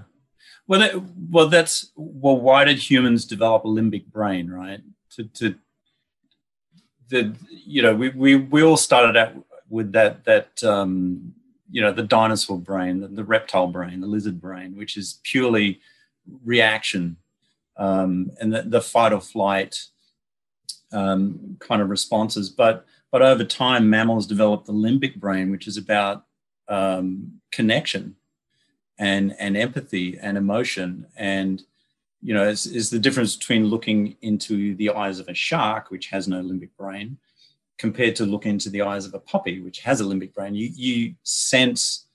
Well, why did humans develop a limbic brain, right? We all started out with that the dinosaur brain, the reptile brain, the lizard brain, which is purely reaction, and the fight or flight kind of responses. But over time, mammals developed the limbic brain, which is about connection and empathy and emotion. And, you know, it's the difference between looking into the eyes of a shark, which has no limbic brain, compared to looking into the eyes of a puppy, which has a limbic brain. You sense,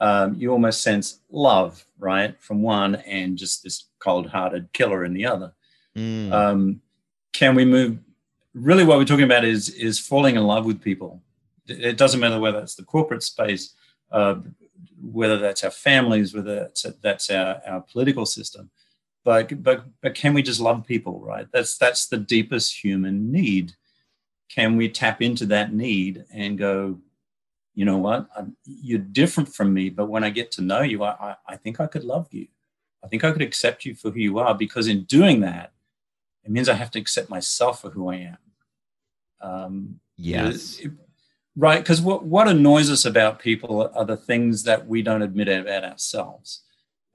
you almost sense love, right, from one, and just this cold-hearted killer in the other. Mm. Can we move? Really, what we're talking about is falling in love with people. It doesn't matter whether it's the corporate space, whether that's our families, whether that's our political system. But can we just love people, right? That's the deepest human need. Can we tap into that need and go, you know what, you're different from me, but when I get to know you, I think I could love you. I think I could accept you for who you are, because in doing that, it means I have to accept myself for who I am. Yes. Right, because what annoys us about people are the things that we don't admit about ourselves.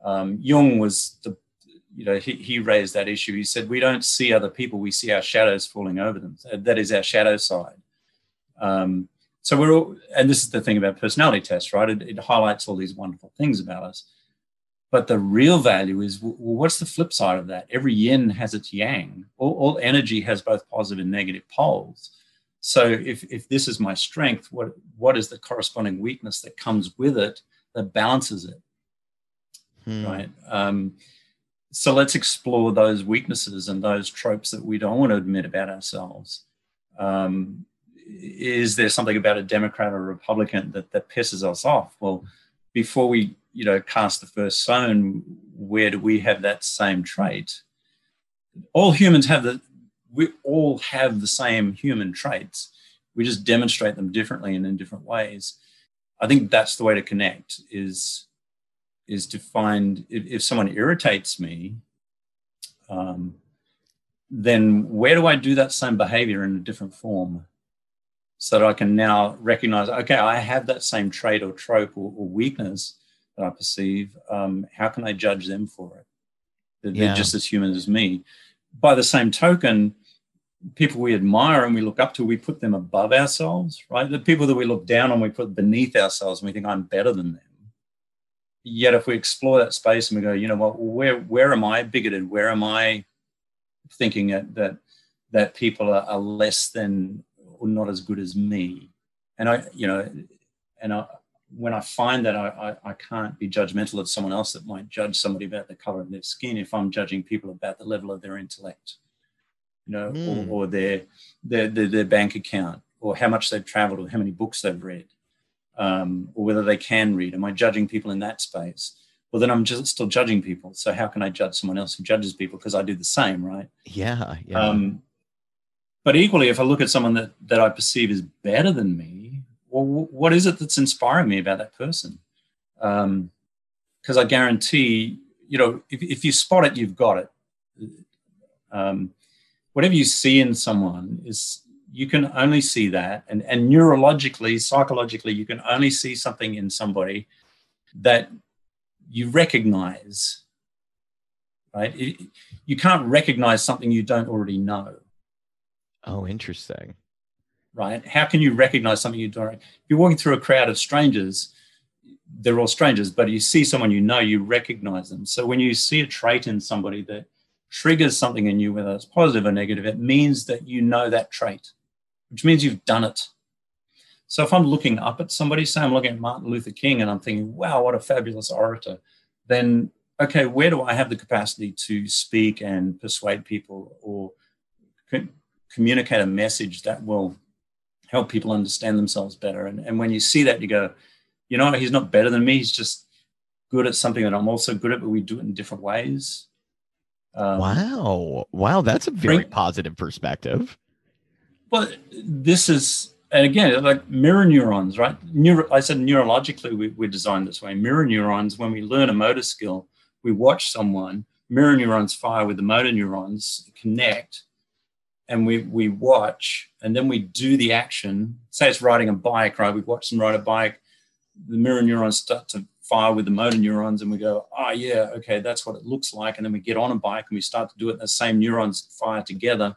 Jung was the, you know, he raised that issue. He said, we don't see other people, we see our shadows falling over them. That is our shadow side. So we're all, and this is the thing about personality tests, right? It highlights all these wonderful things about us. But the real value is, well, what's the flip side of that? Every yin has its yang. All energy has both positive and negative poles. So if this is my strength, what is the corresponding weakness that comes with it that balances it? Hmm. Right. So let's explore those weaknesses and those tropes that we don't want to admit about ourselves. Is there something about a Democrat or a Republican that pisses us off? Well, before we, you know, cast the first stone, where do we have that same trait? All humans have we all have the same human traits. We just demonstrate them differently and in different ways. I think that's the way to connect is to find, if someone irritates me, then where do I do that same behavior in a different form? So that I can now recognize, okay, I have that same trait or trope or weakness that I perceive, how can I judge them for it? They're just as human as me. By the same token, people we admire and we look up to, we put them above ourselves, right? The people that we look down on, we put beneath ourselves, and we think, I'm better than them. Yet if we explore that space and we go, you know what, where am I bigoted? Where am I thinking that people are less than or not as good as me? And when I find that I can't be judgmental of someone else that might judge somebody about the color of their skin if I'm judging people about the level of their intellect, you know, or their bank account, or how much they've traveled, or how many books they've read, or whether they can read. Am I judging people in that space? Well, then I'm just still judging people. So how can I judge someone else who judges people? Because I do the same, right? Yeah, yeah. But equally, if I look at someone that I perceive is better than me, well, what is it that's inspiring me about that person? Because I guarantee, you know, if you spot it, you've got it. Whatever you see in someone is, you can only see that. And neurologically, psychologically, you can only see something in somebody that you recognize, right? You can't recognize something you don't already know. Oh, interesting. Right? How can you recognize something you don't? You're walking through a crowd of strangers. They're all strangers, but you see someone you know, you recognize them. So when you see a trait in somebody that triggers something in you, whether it's positive or negative, it means that you know that trait, which means you've done it. So if I'm looking up at somebody, say I'm looking at Martin Luther King, and I'm thinking, wow, what a fabulous orator, then, okay, where do I have the capacity to speak and persuade people or communicate a message that will help people understand themselves better? And when you see that, you go, you know, he's not better than me. He's just good at something that I'm also good at, but we do it in different ways. Wow. That's a very positive perspective. Well, this is, and again, like mirror neurons, right? I said neurologically, we're designed this way. Mirror neurons, when we learn a motor skill, we watch someone, mirror neurons fire with the motor neurons, connect, and we watch, and then we do the action. Say it's riding a bike, right? We watch them ride a bike. The mirror neurons start to fire with the motor neurons, and we go, oh, yeah, okay, that's what it looks like. And then we get on a bike and we start to do it, and the same neurons fire together.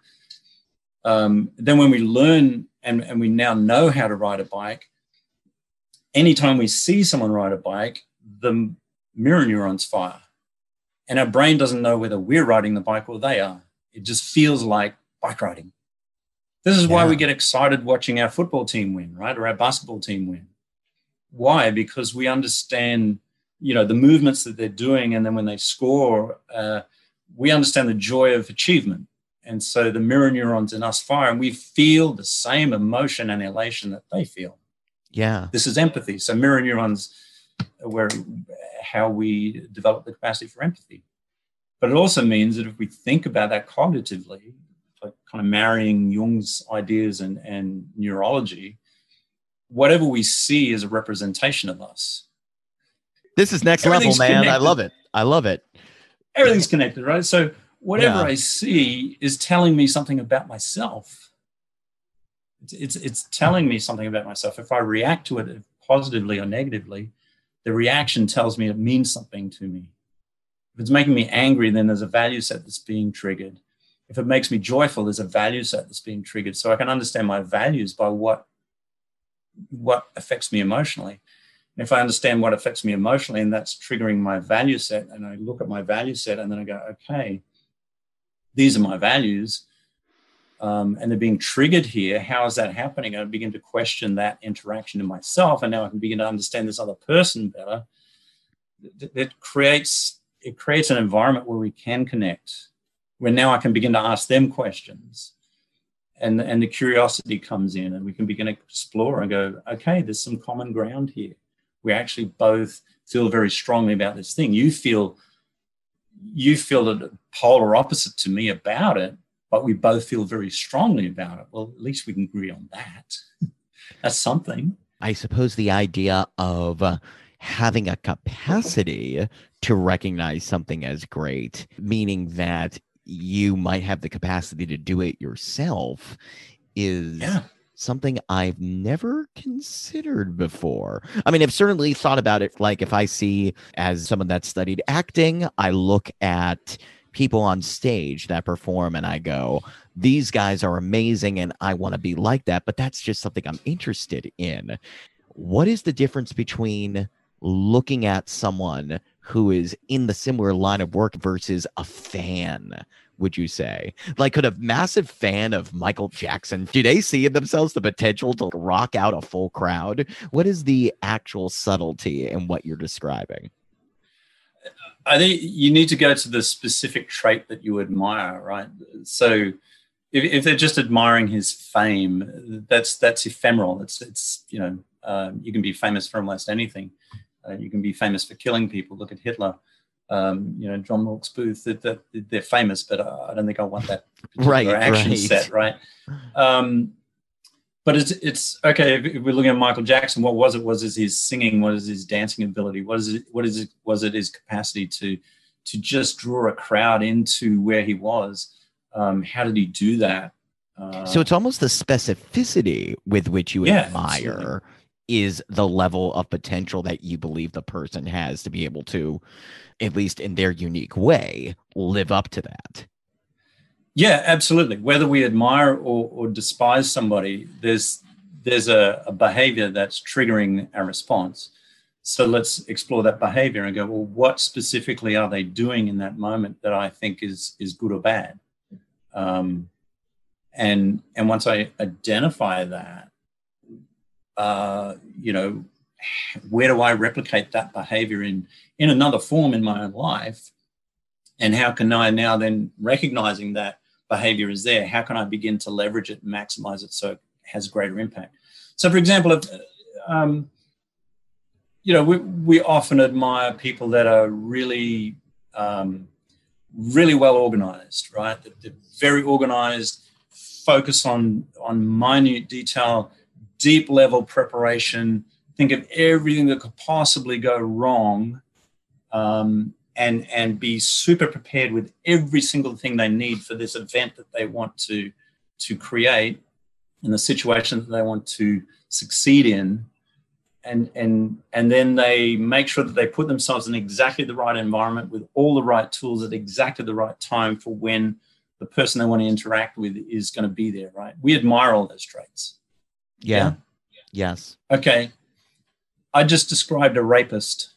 Then when we learn and we now know how to ride a bike, anytime we see someone ride a bike, the mirror neurons fire. And our brain doesn't know whether we're riding the bike or they are. It just feels like bike riding. This is why we get excited watching our football team win, right? Or our basketball team win. Why? Because we understand, you know, the movements that they're doing. And then when they score, we understand the joy of achievement. And so the mirror neurons in us fire and we feel the same emotion and elation that they feel. Yeah. This is empathy. So mirror neurons where how we develop the capacity for empathy. But it also means that if we think about that cognitively, like kind of marrying Jung's ideas and neurology, whatever we see is a representation of us. This is next level, man. Connected. I love it. I love it. Everything's connected, right? So whatever I see is telling me something about myself. It's telling me something about myself. If I react to it positively or negatively, the reaction tells me it means something to me. If it's making me angry, then there's a value set that's being triggered. If it makes me joyful, there's a value set that's being triggered. So I can understand my values by what affects me emotionally. And if I understand what affects me emotionally and that's triggering my value set, and I look at my value set and then I go, okay, these are my values, and they're being triggered here. How is that happening? I begin to question that interaction in myself, and now I can begin to understand this other person better. It creates an environment where we can connect, where now I can begin to ask them questions, and the curiosity comes in, and we can begin to explore and go, okay, there's some common ground here. We actually both feel very strongly about this thing. You feel the polar opposite to me about it, but we both feel very strongly about it. Well, at least we can agree on that. That's something. I suppose the idea of having a capacity to recognize something as great, meaning that you might have the capacity to do it yourself, is something I've never considered before. I mean, I've certainly thought about it. Like if I see, as someone that studied acting, I look at people on stage that perform and I go, these guys are amazing and I want to be like that. But that's just something I'm interested in. What is the difference between looking at someone who is in the similar line of work versus a fan? Would you say, like, could a massive fan of Michael Jackson, do they see in themselves the potential to rock out a full crowd? What is the actual subtlety in what you're describing? I think you need to go to the specific trait that you admire, right? So if they're just admiring his fame, that's ephemeral. It's you know, you can be famous for almost anything. You can be famous for killing people. Look at Hitler. You know, John Wilkes Booth, they're famous, but I don't think I want that particular action set, right? But it's okay, if we're looking at Michael Jackson, what was it? Was it his singing? Was it his dancing ability? Was it his capacity to just draw a crowd into where he was? How did he do that? So it's almost the specificity with which you admire. Absolutely. Is the level of potential that you believe the person has to be able to, at least in their unique way, live up to that. Yeah, absolutely. Whether we admire or despise somebody, there's a behavior that's triggering our response. So let's explore that behavior and go, well, what specifically are they doing in that moment that I think is good or bad? And once I identify that, you know, where do I replicate that behavior in another form in my own life? And how can I now then, recognizing that behavior is there, how can I begin to leverage it, maximize it so it has greater impact? So, for example, if, you know, we often admire people that are really, really well organized, right? They're very organized, focus on minute detail, deep level preparation, think of everything that could possibly go wrong, and be super prepared with every single thing they need for this event that they want to create and the situation that they want to succeed in. And then they make sure that they put themselves in exactly the right environment with all the right tools at exactly the right time for when the person they want to interact with is going to be there, right? We admire all those traits. Yeah. Yes. Okay. I just described a rapist.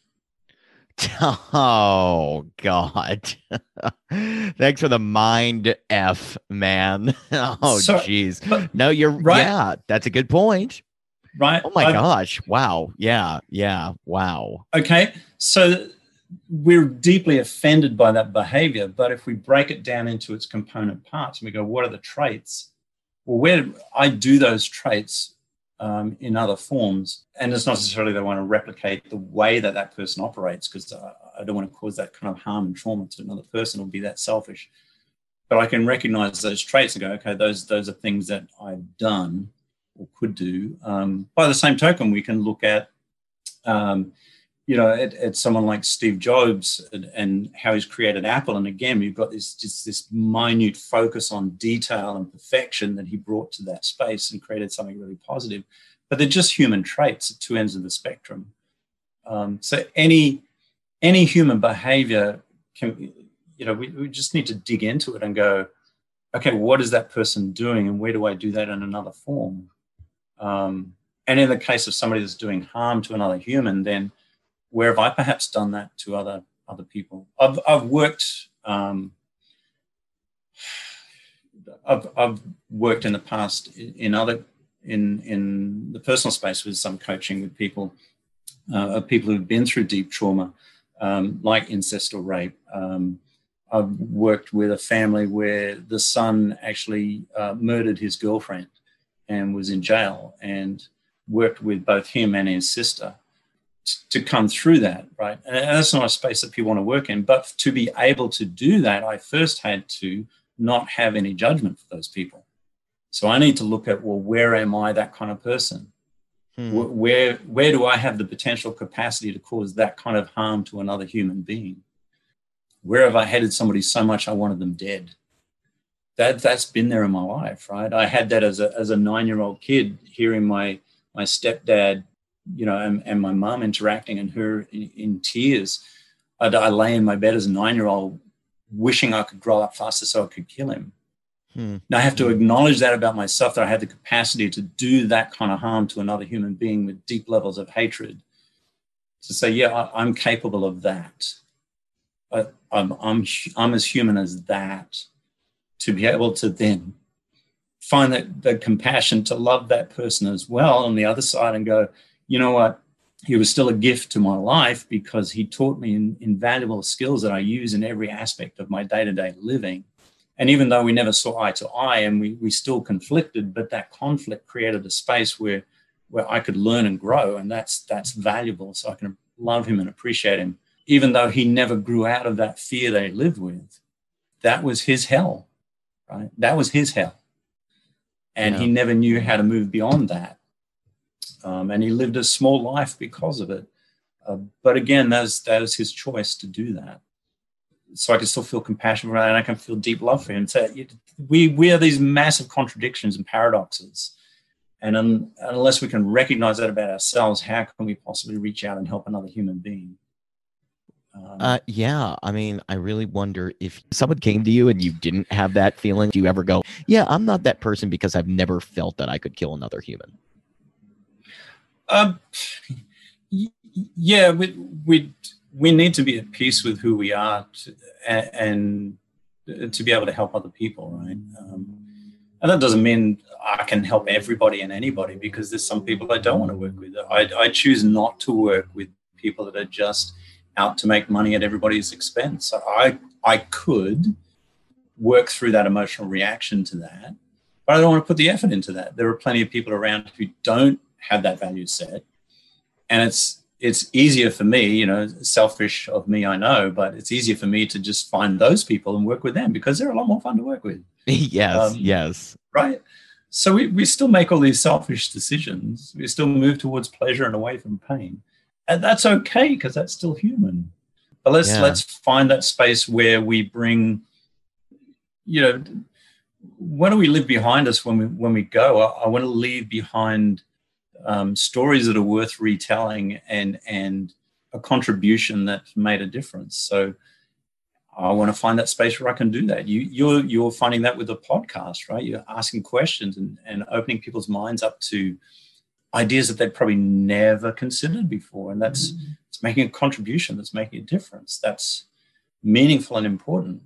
Oh, God. Thanks for the mind F, man. Oh, jeez. So, no, you're right. Yeah, that's a good point. Right. Oh, my gosh. Wow. Yeah. Yeah. Wow. Okay. So we're deeply offended by that behavior. But if we break it down into its component parts and we go, what are the traits? Well, where I do those traits in other forms, and it's not necessarily that I want to replicate the way that that person operates, because I don't want to cause that kind of harm and trauma to another person or be that selfish. But I can recognize those traits and go, okay, those are things that I've done or could do. By the same token, we can look at, at someone like Steve Jobs and how he's created Apple. And again, you've got this just this minute focus on detail and perfection that he brought to that space and created something really positive. But they're just human traits at two ends of the spectrum. So any human behavior can, we just need to dig into it and go, okay, what is that person doing and where do I do that in another form? And in the case of somebody that's doing harm to another human, then where have I perhaps done that to other people? I've worked in the past in the personal space with some coaching with people who've been through deep trauma, like incest or rape. I've worked with a family where the son actually murdered his girlfriend and was in jail, and worked with both him and his sister to come through that, right? And that's not a space that people want to work in. But to be able to do that, I first had to not have any judgment for those people. So I need to look at, well, where am I that kind of person? Where do I have the potential capacity to cause that kind of harm to another human being? Where have I hated somebody so much I wanted them dead? That's been there in my life, right? I had that as a 9-year-old kid, hearing my stepdad, and my mum interacting, and her in tears. I lay in my bed as a 9-year-old wishing I could grow up faster so I could kill him. Now I have to acknowledge that about myself, that I had the capacity to do that kind of harm to another human being with deep levels of hatred. To say, yeah, I'm capable of that. I'm as human as that. To be able to then find that the compassion to love that person as well on the other side and go, you know what, he was still a gift to my life because he taught me invaluable skills that I use in every aspect of my day-to-day living. And even though we never saw eye to eye and we still conflicted, but that conflict created a space where I could learn and grow, and that's valuable. So I can love him and appreciate him, even though he never grew out of that fear they lived with. That was his hell, right? That was his hell. And he never knew how to move beyond that. And he lived a small life because of it. But again, that was his choice to do that. So I can still feel compassion for him, and I can feel deep love for him. So we are these massive contradictions and paradoxes. And unless we can recognize that about ourselves, how can we possibly reach out and help another human being? I mean, I really wonder if someone came to you and you didn't have that feeling, do you ever go, yeah, I'm not that person because I've never felt that I could kill another human? We need to be at peace with who we are and to be able to help other people, right? And that doesn't mean I can help everybody and anybody, because there's some people I don't want to work with. I choose not to work with people that are just out to make money at everybody's expense. So I could work through that emotional reaction to that, but I don't want to put the effort into that. There are plenty of people around who don't have that value set, and it's easier for me, selfish of me, I know, but it's easier for me to just find those people and work with them because they're a lot more fun to work with. Yes. Right? So we still make all these selfish decisions. We still move towards pleasure and away from pain. And that's okay, because that's still human. But let's find that space where we bring, what do we leave behind us when we go? I want to leave behind stories that are worth retelling and a contribution that's made a difference. So I want to find that space where I can do that. You're finding that with a podcast, right? You're asking questions and opening people's minds up to ideas that they'd probably never considered before. And that's it's making a contribution, that's making a difference, that's meaningful and important.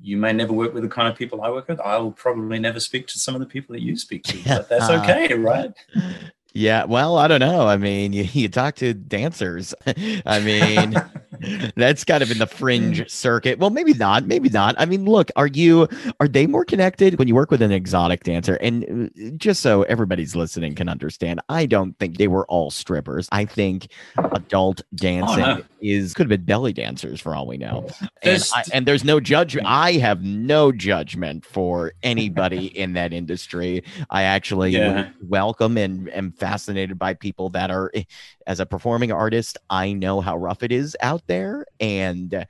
You may never work with the kind of people I work with. I will probably never speak to some of the people that you speak to, but that's okay, right? Yeah, well, I don't know. I mean, you talk to dancers. I mean, that's kind of in the fringe circuit. Well, maybe not. Maybe not. I mean, look, are they more connected when you work with an exotic dancer? And just so everybody's listening can understand, I don't think they were all strippers. I think adult dancing could have been belly dancers for all we know. And there's no judgment. I have no judgment for anybody in that industry. I actually welcome and am fascinated by people that are, as a performing artist, I know how rough it is out there, and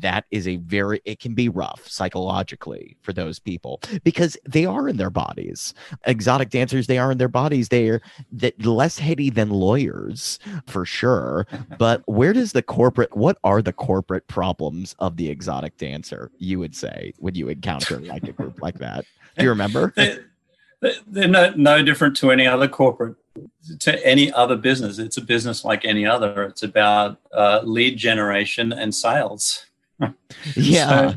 that is it can be rough psychologically for those people because they are in their bodies. Exotic dancers, they are in their bodies. They're less heady than lawyers for sure. But what are the corporate problems of the exotic dancer, you would say, when you encounter like a group like that? Do you remember? They're no different to any other corporate, to any other business. It's a business like any other. It's about lead generation and sales. Yeah.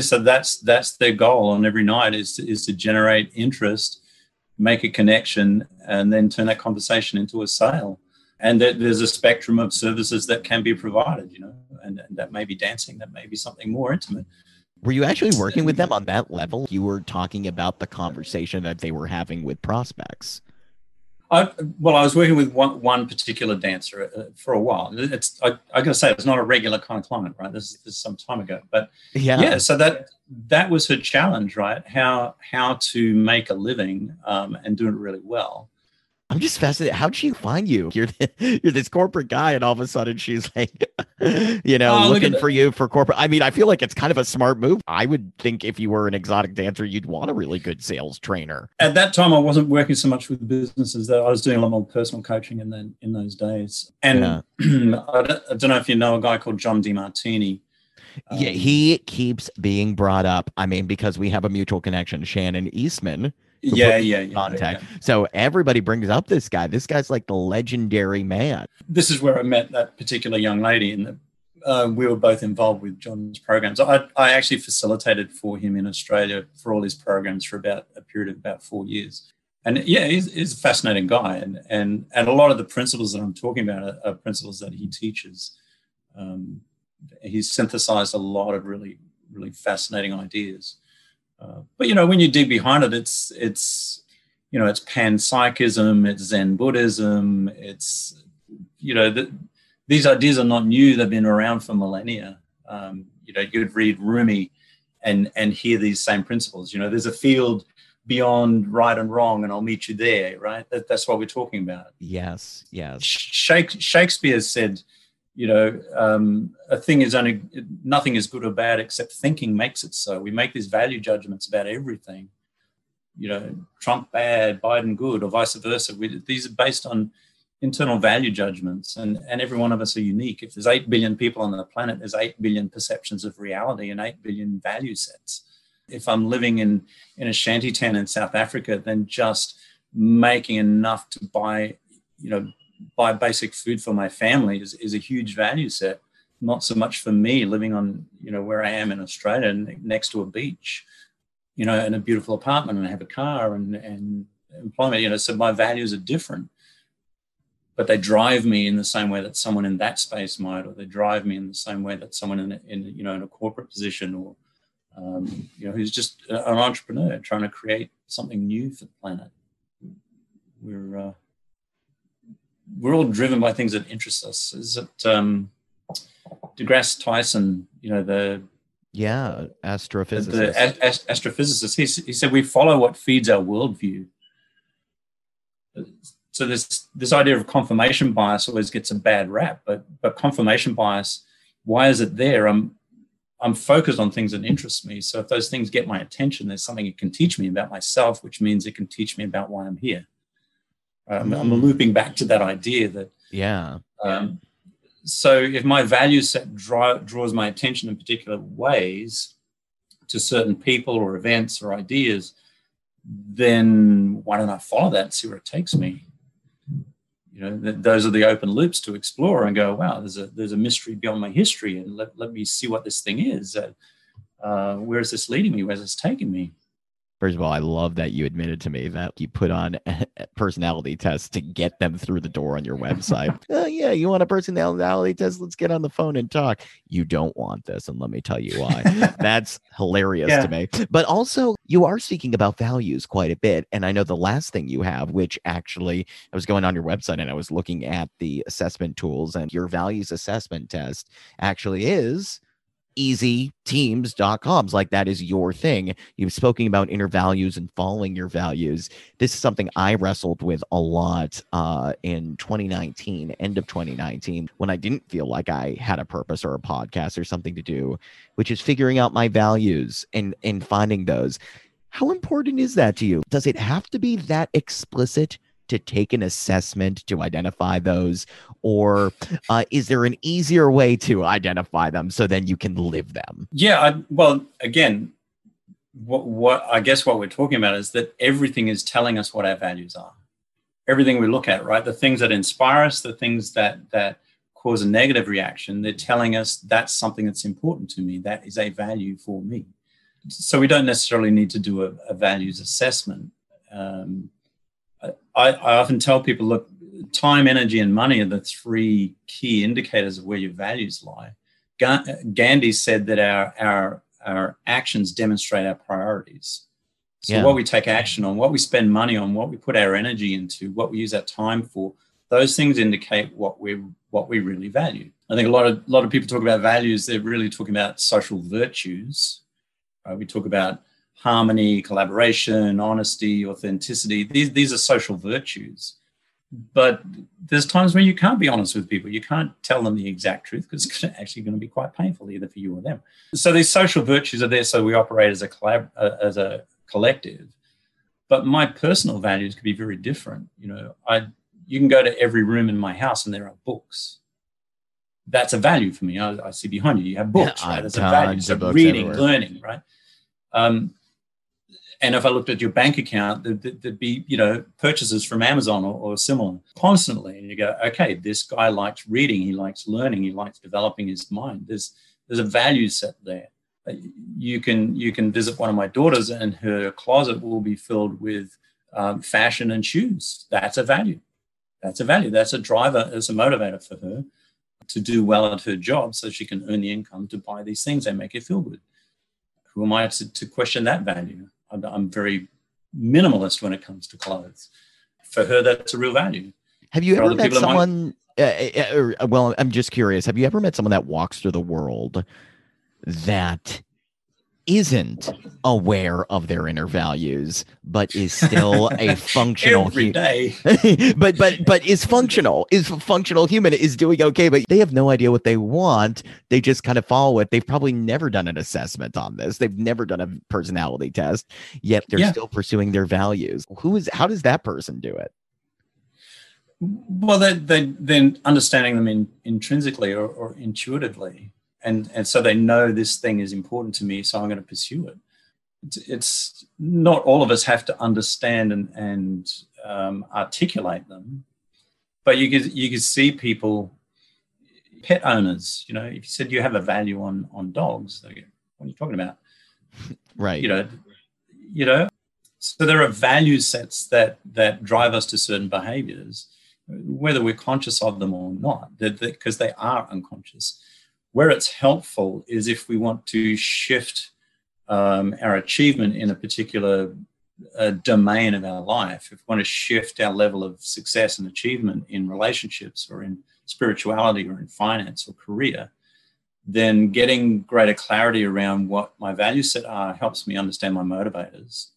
So that's their goal on every night is to generate interest, make a connection, and then turn that conversation into a sale. And there's a spectrum of services that can be provided, and that may be dancing, that may be something more intimate. Were you actually working with them on that level? You were talking about the conversation that they were having with prospects. I was working with one particular dancer for a while. I got to say, it's not a regular kind of client, right? This is some time ago, but so that was her challenge, right? How to make a living and do it really well. I'm just fascinated. How'd she find you? You're this corporate guy, and all of a sudden she's like, looking for you for corporate. I mean, I feel like it's kind of a smart move. I would think if you were an exotic dancer, you'd want a really good sales trainer. At that time, I wasn't working so much with businesses. Though I was doing a lot more personal coaching in those days. And I don't know if you know a guy called John DiMartini. Yeah, he keeps being brought up. I mean, because we have a mutual connection, Shannon Eastman. Contact. Yeah. So everybody brings up this guy. This guy's like the legendary man. This is where I met that particular young lady, and we were both involved with John's programs. I actually facilitated for him in Australia for all his programs for about a period of about 4 years. And he's a fascinating guy, and a lot of the principles that I'm talking about are principles that he teaches. He's synthesized a lot of really, really fascinating ideas. But, when you dig behind it, it's pan-psychism, it's Zen Buddhism, these ideas are not new. They've been around for millennia. You'd read Rumi and hear these same principles. There's a field beyond right and wrong, and I'll meet you there, right? That's what we're talking about. Yes. Shakespeare said, a thing is only, nothing is good or bad except thinking makes it so. We make these value judgments about everything, Trump bad, Biden good, or vice versa. These are based on internal value judgments, and every one of us are unique. If there's 8 billion people on the planet, there's 8 billion perceptions of reality and 8 billion value sets. If I'm living in a shanty town in South Africa, then just making enough to buy, buy basic food for my family is a huge value set. Not so much for me living on, where I am in Australia next to a beach, and a beautiful apartment, and I have a car and employment, so my values are different, but they drive me in the same way that someone in that space might, or they drive me in the same way that someone in a corporate position or, who's just an entrepreneur trying to create something new for the planet. We're all driven by things that interest us. Is it DeGrasse Tyson, astrophysicist. Astrophysicist. He said, we follow what feeds our worldview. So this idea of confirmation bias always gets a bad rap, but confirmation bias, why is it there? I'm focused on things that interest me. So if those things get my attention, there's something it can teach me about myself, which means it can teach me about why I'm here. I'm looping back to that idea that so if my value set draws my attention in particular ways to certain people or events or ideas, then why don't I follow that and see where it takes me? You know, those are the open loops to explore and go, wow, there's a mystery beyond my history, and let me see what this thing is. Where is this leading me? Where's this taking me? First of all, I love that you admitted to me that you put on a personality tests to get them through the door on your website. Oh, yeah, you want a personality test? Let's get on the phone and talk. You don't want this, and let me tell you why. That's hilarious to me. But also, you are speaking about values quite a bit. And I know the last thing you have, which actually I was going on your website and I was looking at the assessment tools, and your values assessment test actually is easyteams.com. Like, that is your thing. You've spoken about inner values and following your values. This is something I wrestled with a lot in 2019, end of 2019, when I didn't feel like I had a purpose or a podcast or something to do, which is figuring out my values and finding those. How important is that to you? Does it have to be that explicit to take an assessment to identify those, or is there an easier way to identify them so then you can live them? Yeah, well, again, what I guess what we're talking about is that everything is telling us what our values are. Everything we look at, right? The things that inspire us, the things that cause a negative reaction, they're telling us that's something that's important to me. That is a value for me. So we don't necessarily need to do a values assessment. I often tell people, look, time, energy, and money are the three key indicators of where your values lie. Gandhi said that our actions demonstrate our priorities. So what we take action on, what we spend money on, what we put our energy into, what we use our time for, those things indicate what we really value. I think a lot of people talk about values, they're really talking about social virtues, right? We talk about harmony, collaboration, honesty, authenticity. These are social virtues. But there's times when you can't be honest with people. You can't tell them the exact truth because it's actually going to be quite painful either for you or them. So these social virtues are there so we operate as a collective. But my personal values could be very different. You know, you can go to every room in my house and there are books. That's a value for me. I see behind you have books, right? That's a value. So reading, learning, right? And if I looked at your bank account, there'd be, you know, purchases from Amazon or similar constantly. And you go, okay, this guy likes reading, he likes learning, he likes developing his mind. There's a value set there. You can visit one of my daughters, and her closet will be filled with fashion and shoes. That's a value. That's a value. That's a driver. That's a motivator for her to do well at her job, so she can earn the income to buy these things that make her feel good. Who am I to question that value? I'm very minimalist when it comes to clothes. For her, that's a real value. Have you ever met someone, well, I'm just curious, have you ever met someone that walks through the world that isn't aware of their inner values, but is still a functional every day, but is functional human, is doing okay, but they have no idea what they want. They just kind of follow it. They've probably never done an assessment on this. They've never done a personality test, yet they're still pursuing their values. How does that person do it? Well, they're understanding them intrinsically or intuitively. And so they know this thing is important to me, so I'm going to pursue it. It's not all of us have to understand and articulate them, but you can see people, pet owners. You know, if you said you have a value on dogs, they go, "What are you talking about?" Right. You know. So there are value sets that drive us to certain behaviors, whether we're conscious of them or not, because they are unconscious. Where it's helpful is if we want to shift our achievement in a particular domain of our life, if we want to shift our level of success and achievement in relationships or in spirituality or in finance or career, then getting greater clarity around what my value set are helps me understand my motivators.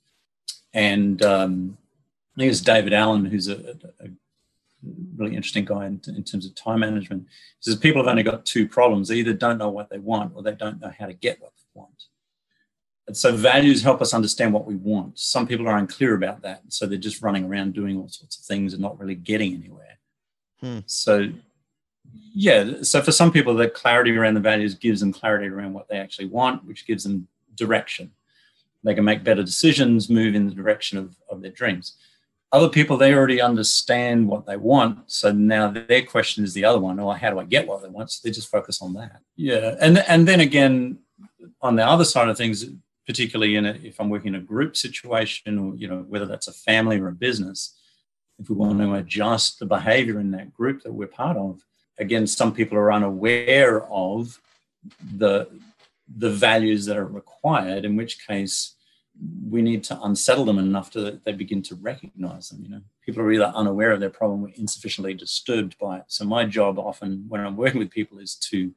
And I think it's David Allen, who's a really interesting guy in terms of time management. He says people have only got two problems. They either don't know what they want or they don't know how to get what they want. And so values help us understand what we want. Some people are unclear about that, so they're just running around doing all sorts of things and not really getting anywhere. So, yeah, so for some people, the clarity around the values gives them clarity around what they actually want, which gives them direction. They can make better decisions, move in the direction of their dreams. Other people, they already understand what they want. So now their question is the other one, or how do I get what they want? So they just focus on that. Yeah. And then again, on the other side of things, particularly if I'm working in a group situation, or, you know, whether that's a family or a business, if we want to adjust the behavior in that group that we're part of, again, some people are unaware of the values that are required, in which case we need to unsettle them enough so that they begin to recognize them. You know, people are either unaware of their problem or insufficiently disturbed by it. So my job often when I'm working with people is to,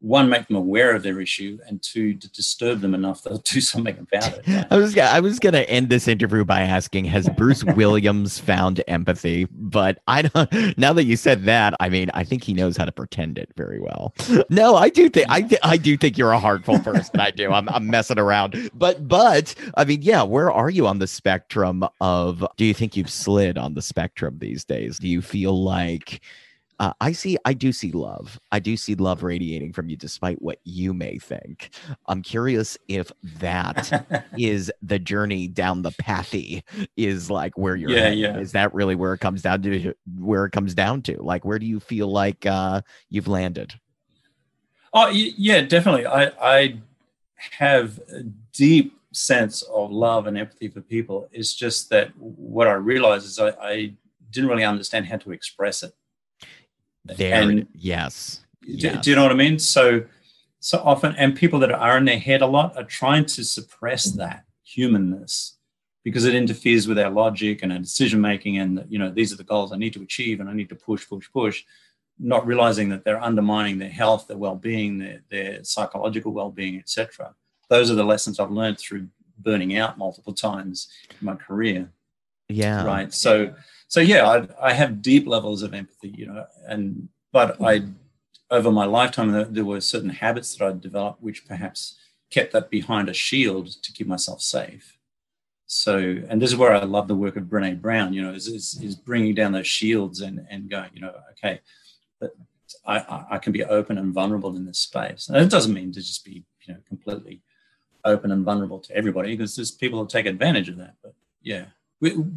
one, make them aware of their issue, and two, to disturb them enough they'll do something about it. Right? I was going to end this interview by asking, has Bruce Williams found empathy? But I don't. Now that you said that, I mean, I think he knows how to pretend it very well. No, I do think I do think you're a heartful person. I do. I'm messing around, but I mean, yeah. Where are you on the spectrum of? Do you think you've slid on the spectrum these days? Do you feel like? I do see love. I do see love radiating from you, despite what you may think. I'm curious if that is the journey down the pathy is like where you're at. Yeah. Is that really where it comes down to? Like, where do you feel like you've landed? Oh, yeah, definitely. I have a deep sense of love and empathy for people. It's just that what I realized is I didn't really understand how to express it. Do you know what I mean? So often, and people that are in their head a lot are trying to suppress that humanness because it interferes with our logic and our decision making. And you know, these are the goals I need to achieve, and I need to push. Not realizing that they're undermining their health, their well-being, their psychological well-being, etc. Those are the lessons I've learned through burning out multiple times in my career. Yeah. Right. So yeah, I have deep levels of empathy, you know, but over my lifetime, there were certain habits that I developed, which perhaps kept that behind a shield to keep myself safe. So, and this is where I love the work of Brené Brown, you know, is bringing down those shields and going, you know, okay, but I can be open and vulnerable in this space. And it doesn't mean to just be, you know, completely open and vulnerable to everybody, because there's people who take advantage of that, but yeah.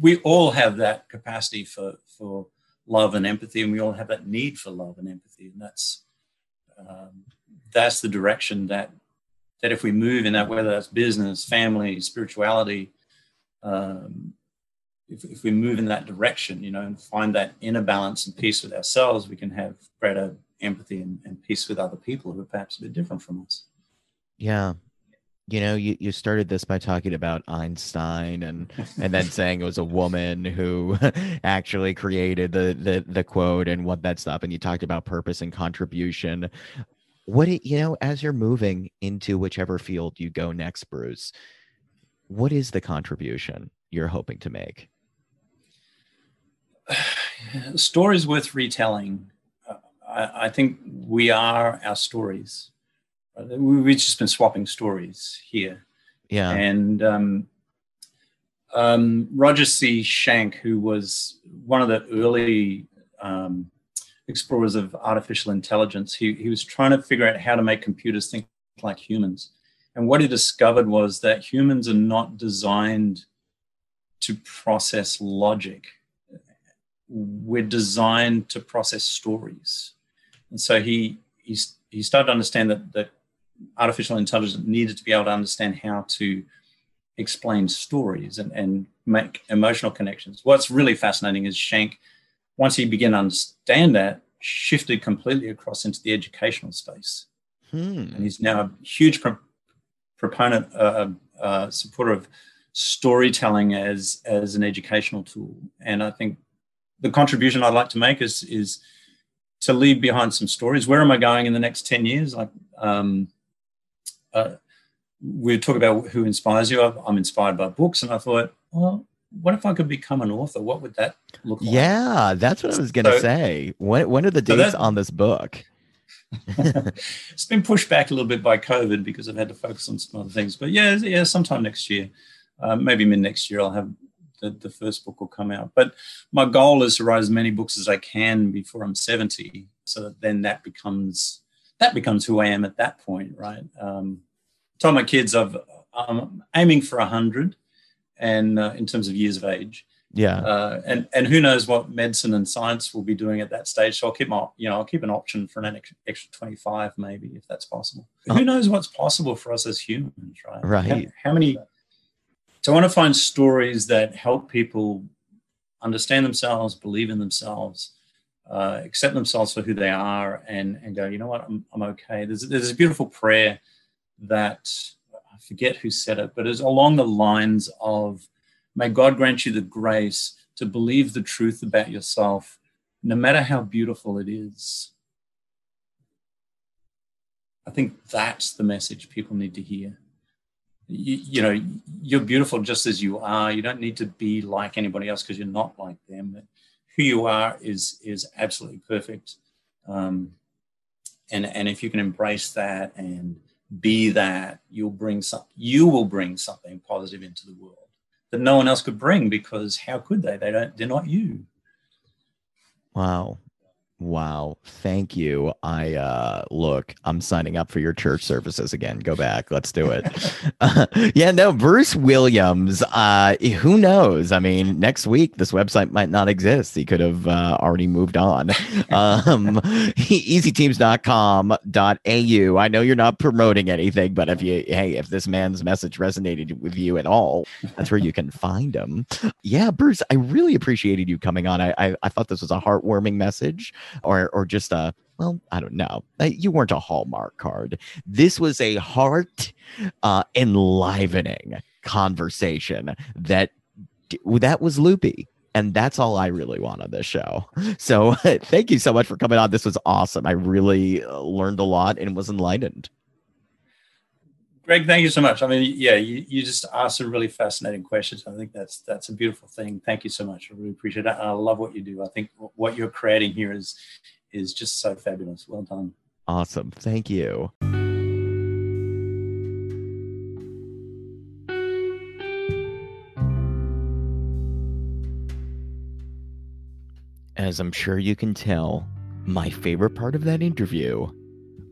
We all have that capacity for love and empathy, and we all have that need for love and empathy, and that's the direction that if we move in that, whether that's business, family, spirituality, if we move in that direction, you know, and find that inner balance and peace with ourselves, we can have greater empathy and peace with other people who are perhaps a bit different from us. Yeah. You know, you started this by talking about Einstein and then saying it was a woman who actually created the quote and what that stuff. And you talked about purpose and contribution. As you're moving into whichever field you go next, Bruce, what is the contribution you're hoping to make? Stories worth retelling. I think we are our stories. We've just been swapping stories here. Yeah. And Roger C. Shank, who was one of the early explorers of artificial intelligence, he was trying to figure out how to make computers think like humans. And what he discovered was that humans are not designed to process logic. We're designed to process stories. And so he started to understand that artificial intelligence needed to be able to understand how to explain stories and make emotional connections. What's really fascinating is Shank, once he began to understand that, shifted completely across into the educational space. And he's now a huge proponent, supporter of storytelling as an educational tool. And I think the contribution I'd like to make is to leave behind some stories. Where am I going in the next 10 years? Like, we talk about who inspires you. I'm inspired by books, and I thought, well, what if I could become an author? What would that look like? Yeah, that's what I was going to say. When are the dates on this book? It's been pushed back a little bit by COVID because I've had to focus on some other things. But yeah, sometime next year, maybe mid next year, I'll have the first book will come out. But my goal is to write as many books as I can before I'm 70, so that then that becomes who I am at that point, right? I told my kids I'm aiming for 100 and in terms of years of age. Yeah. And who knows what medicine and science will be doing at that stage. So I'll keep my, I'll keep an option for an extra 25, maybe, if that's possible. Oh. Who knows what's possible for us as humans, right? Right. How many? So I want to find stories that help people understand themselves, believe in themselves, accept themselves for who they are, and go, you know what, I'm okay. There's a beautiful prayer that I forget who said it, but it's along the lines of, may God grant you the grace to believe the truth about yourself, no matter how beautiful it is. I think that's the message people need to hear. You know, you're beautiful just as you are. You don't need to be like anybody else because you're not like them. Who you are is absolutely perfect. And if you can embrace that and be that, you will bring something positive into the world that no one else could bring, because how could they? They're not you. Wow. Wow. Thank you. Look, I'm signing up for your church services again. Go back. Let's do it. Bruce Williams, who knows? I mean, next week, this website might not exist. He could have already moved on. easyteams.com.au. I know you're not promoting anything, but if this man's message resonated with you at all, that's where you can find him. Yeah, Bruce, I really appreciated you coming on. I thought this was a heartwarming message. Or just a, well, I don't know. You weren't a Hallmark card. This was a heart enlivening conversation that was loopy. And that's all I really want on this show. So thank you so much for coming on. This was awesome. I really learned a lot and was enlightened. Greg, thank you so much. I mean, yeah, you just asked some really fascinating questions. I think that's a beautiful thing. Thank you so much. I really appreciate it. And I love what you do. I think what you're creating here is just so fabulous. Well done. Awesome. Thank you. As I'm sure you can tell, my favorite part of that interview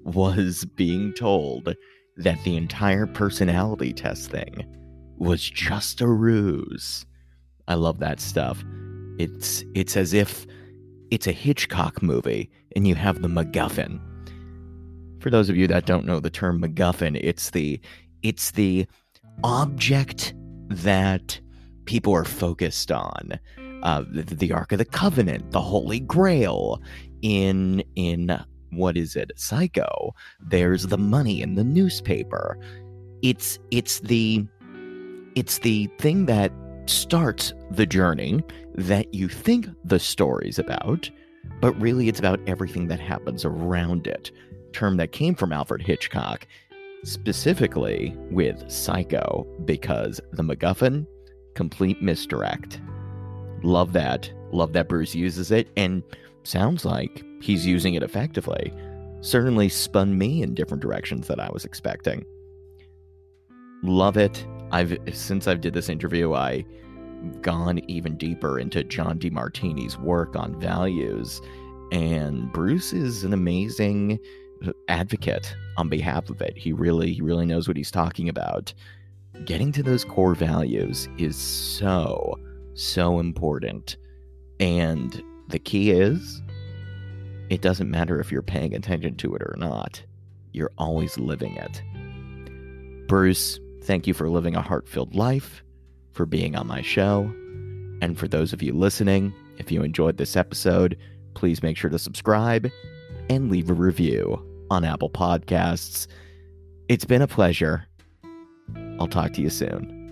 was being told that the entire personality test thing was just a ruse. I love that stuff. It's as if it's a Hitchcock movie and you have the MacGuffin. For those of you that don't know the term MacGuffin, it's the object that people are focused on. The Ark of the Covenant, the Holy Grail in what is it? Psycho. There's the money in the newspaper. It's the thing that starts the journey that you think the story's about, but really it's about everything that happens around it. Term that came from Alfred Hitchcock, specifically with Psycho, because the MacGuffin, complete misdirect. Love that. Love that Bruce uses it, and sounds like he's using it effectively. Certainly spun me in different directions that I was expecting. Love it. Since I've did this interview, I've gone even deeper into John DiMartini's work on values, and Bruce is an amazing advocate on behalf of it. He really knows what he's talking about. Getting to those core values is so, so important, and the key is, it doesn't matter if you're paying attention to it or not. You're always living it. Bruce, thank you for living a heart-filled life, for being on my show, and for those of you listening, if you enjoyed this episode, please make sure to subscribe and leave a review on Apple Podcasts. It's been a pleasure. I'll talk to you soon.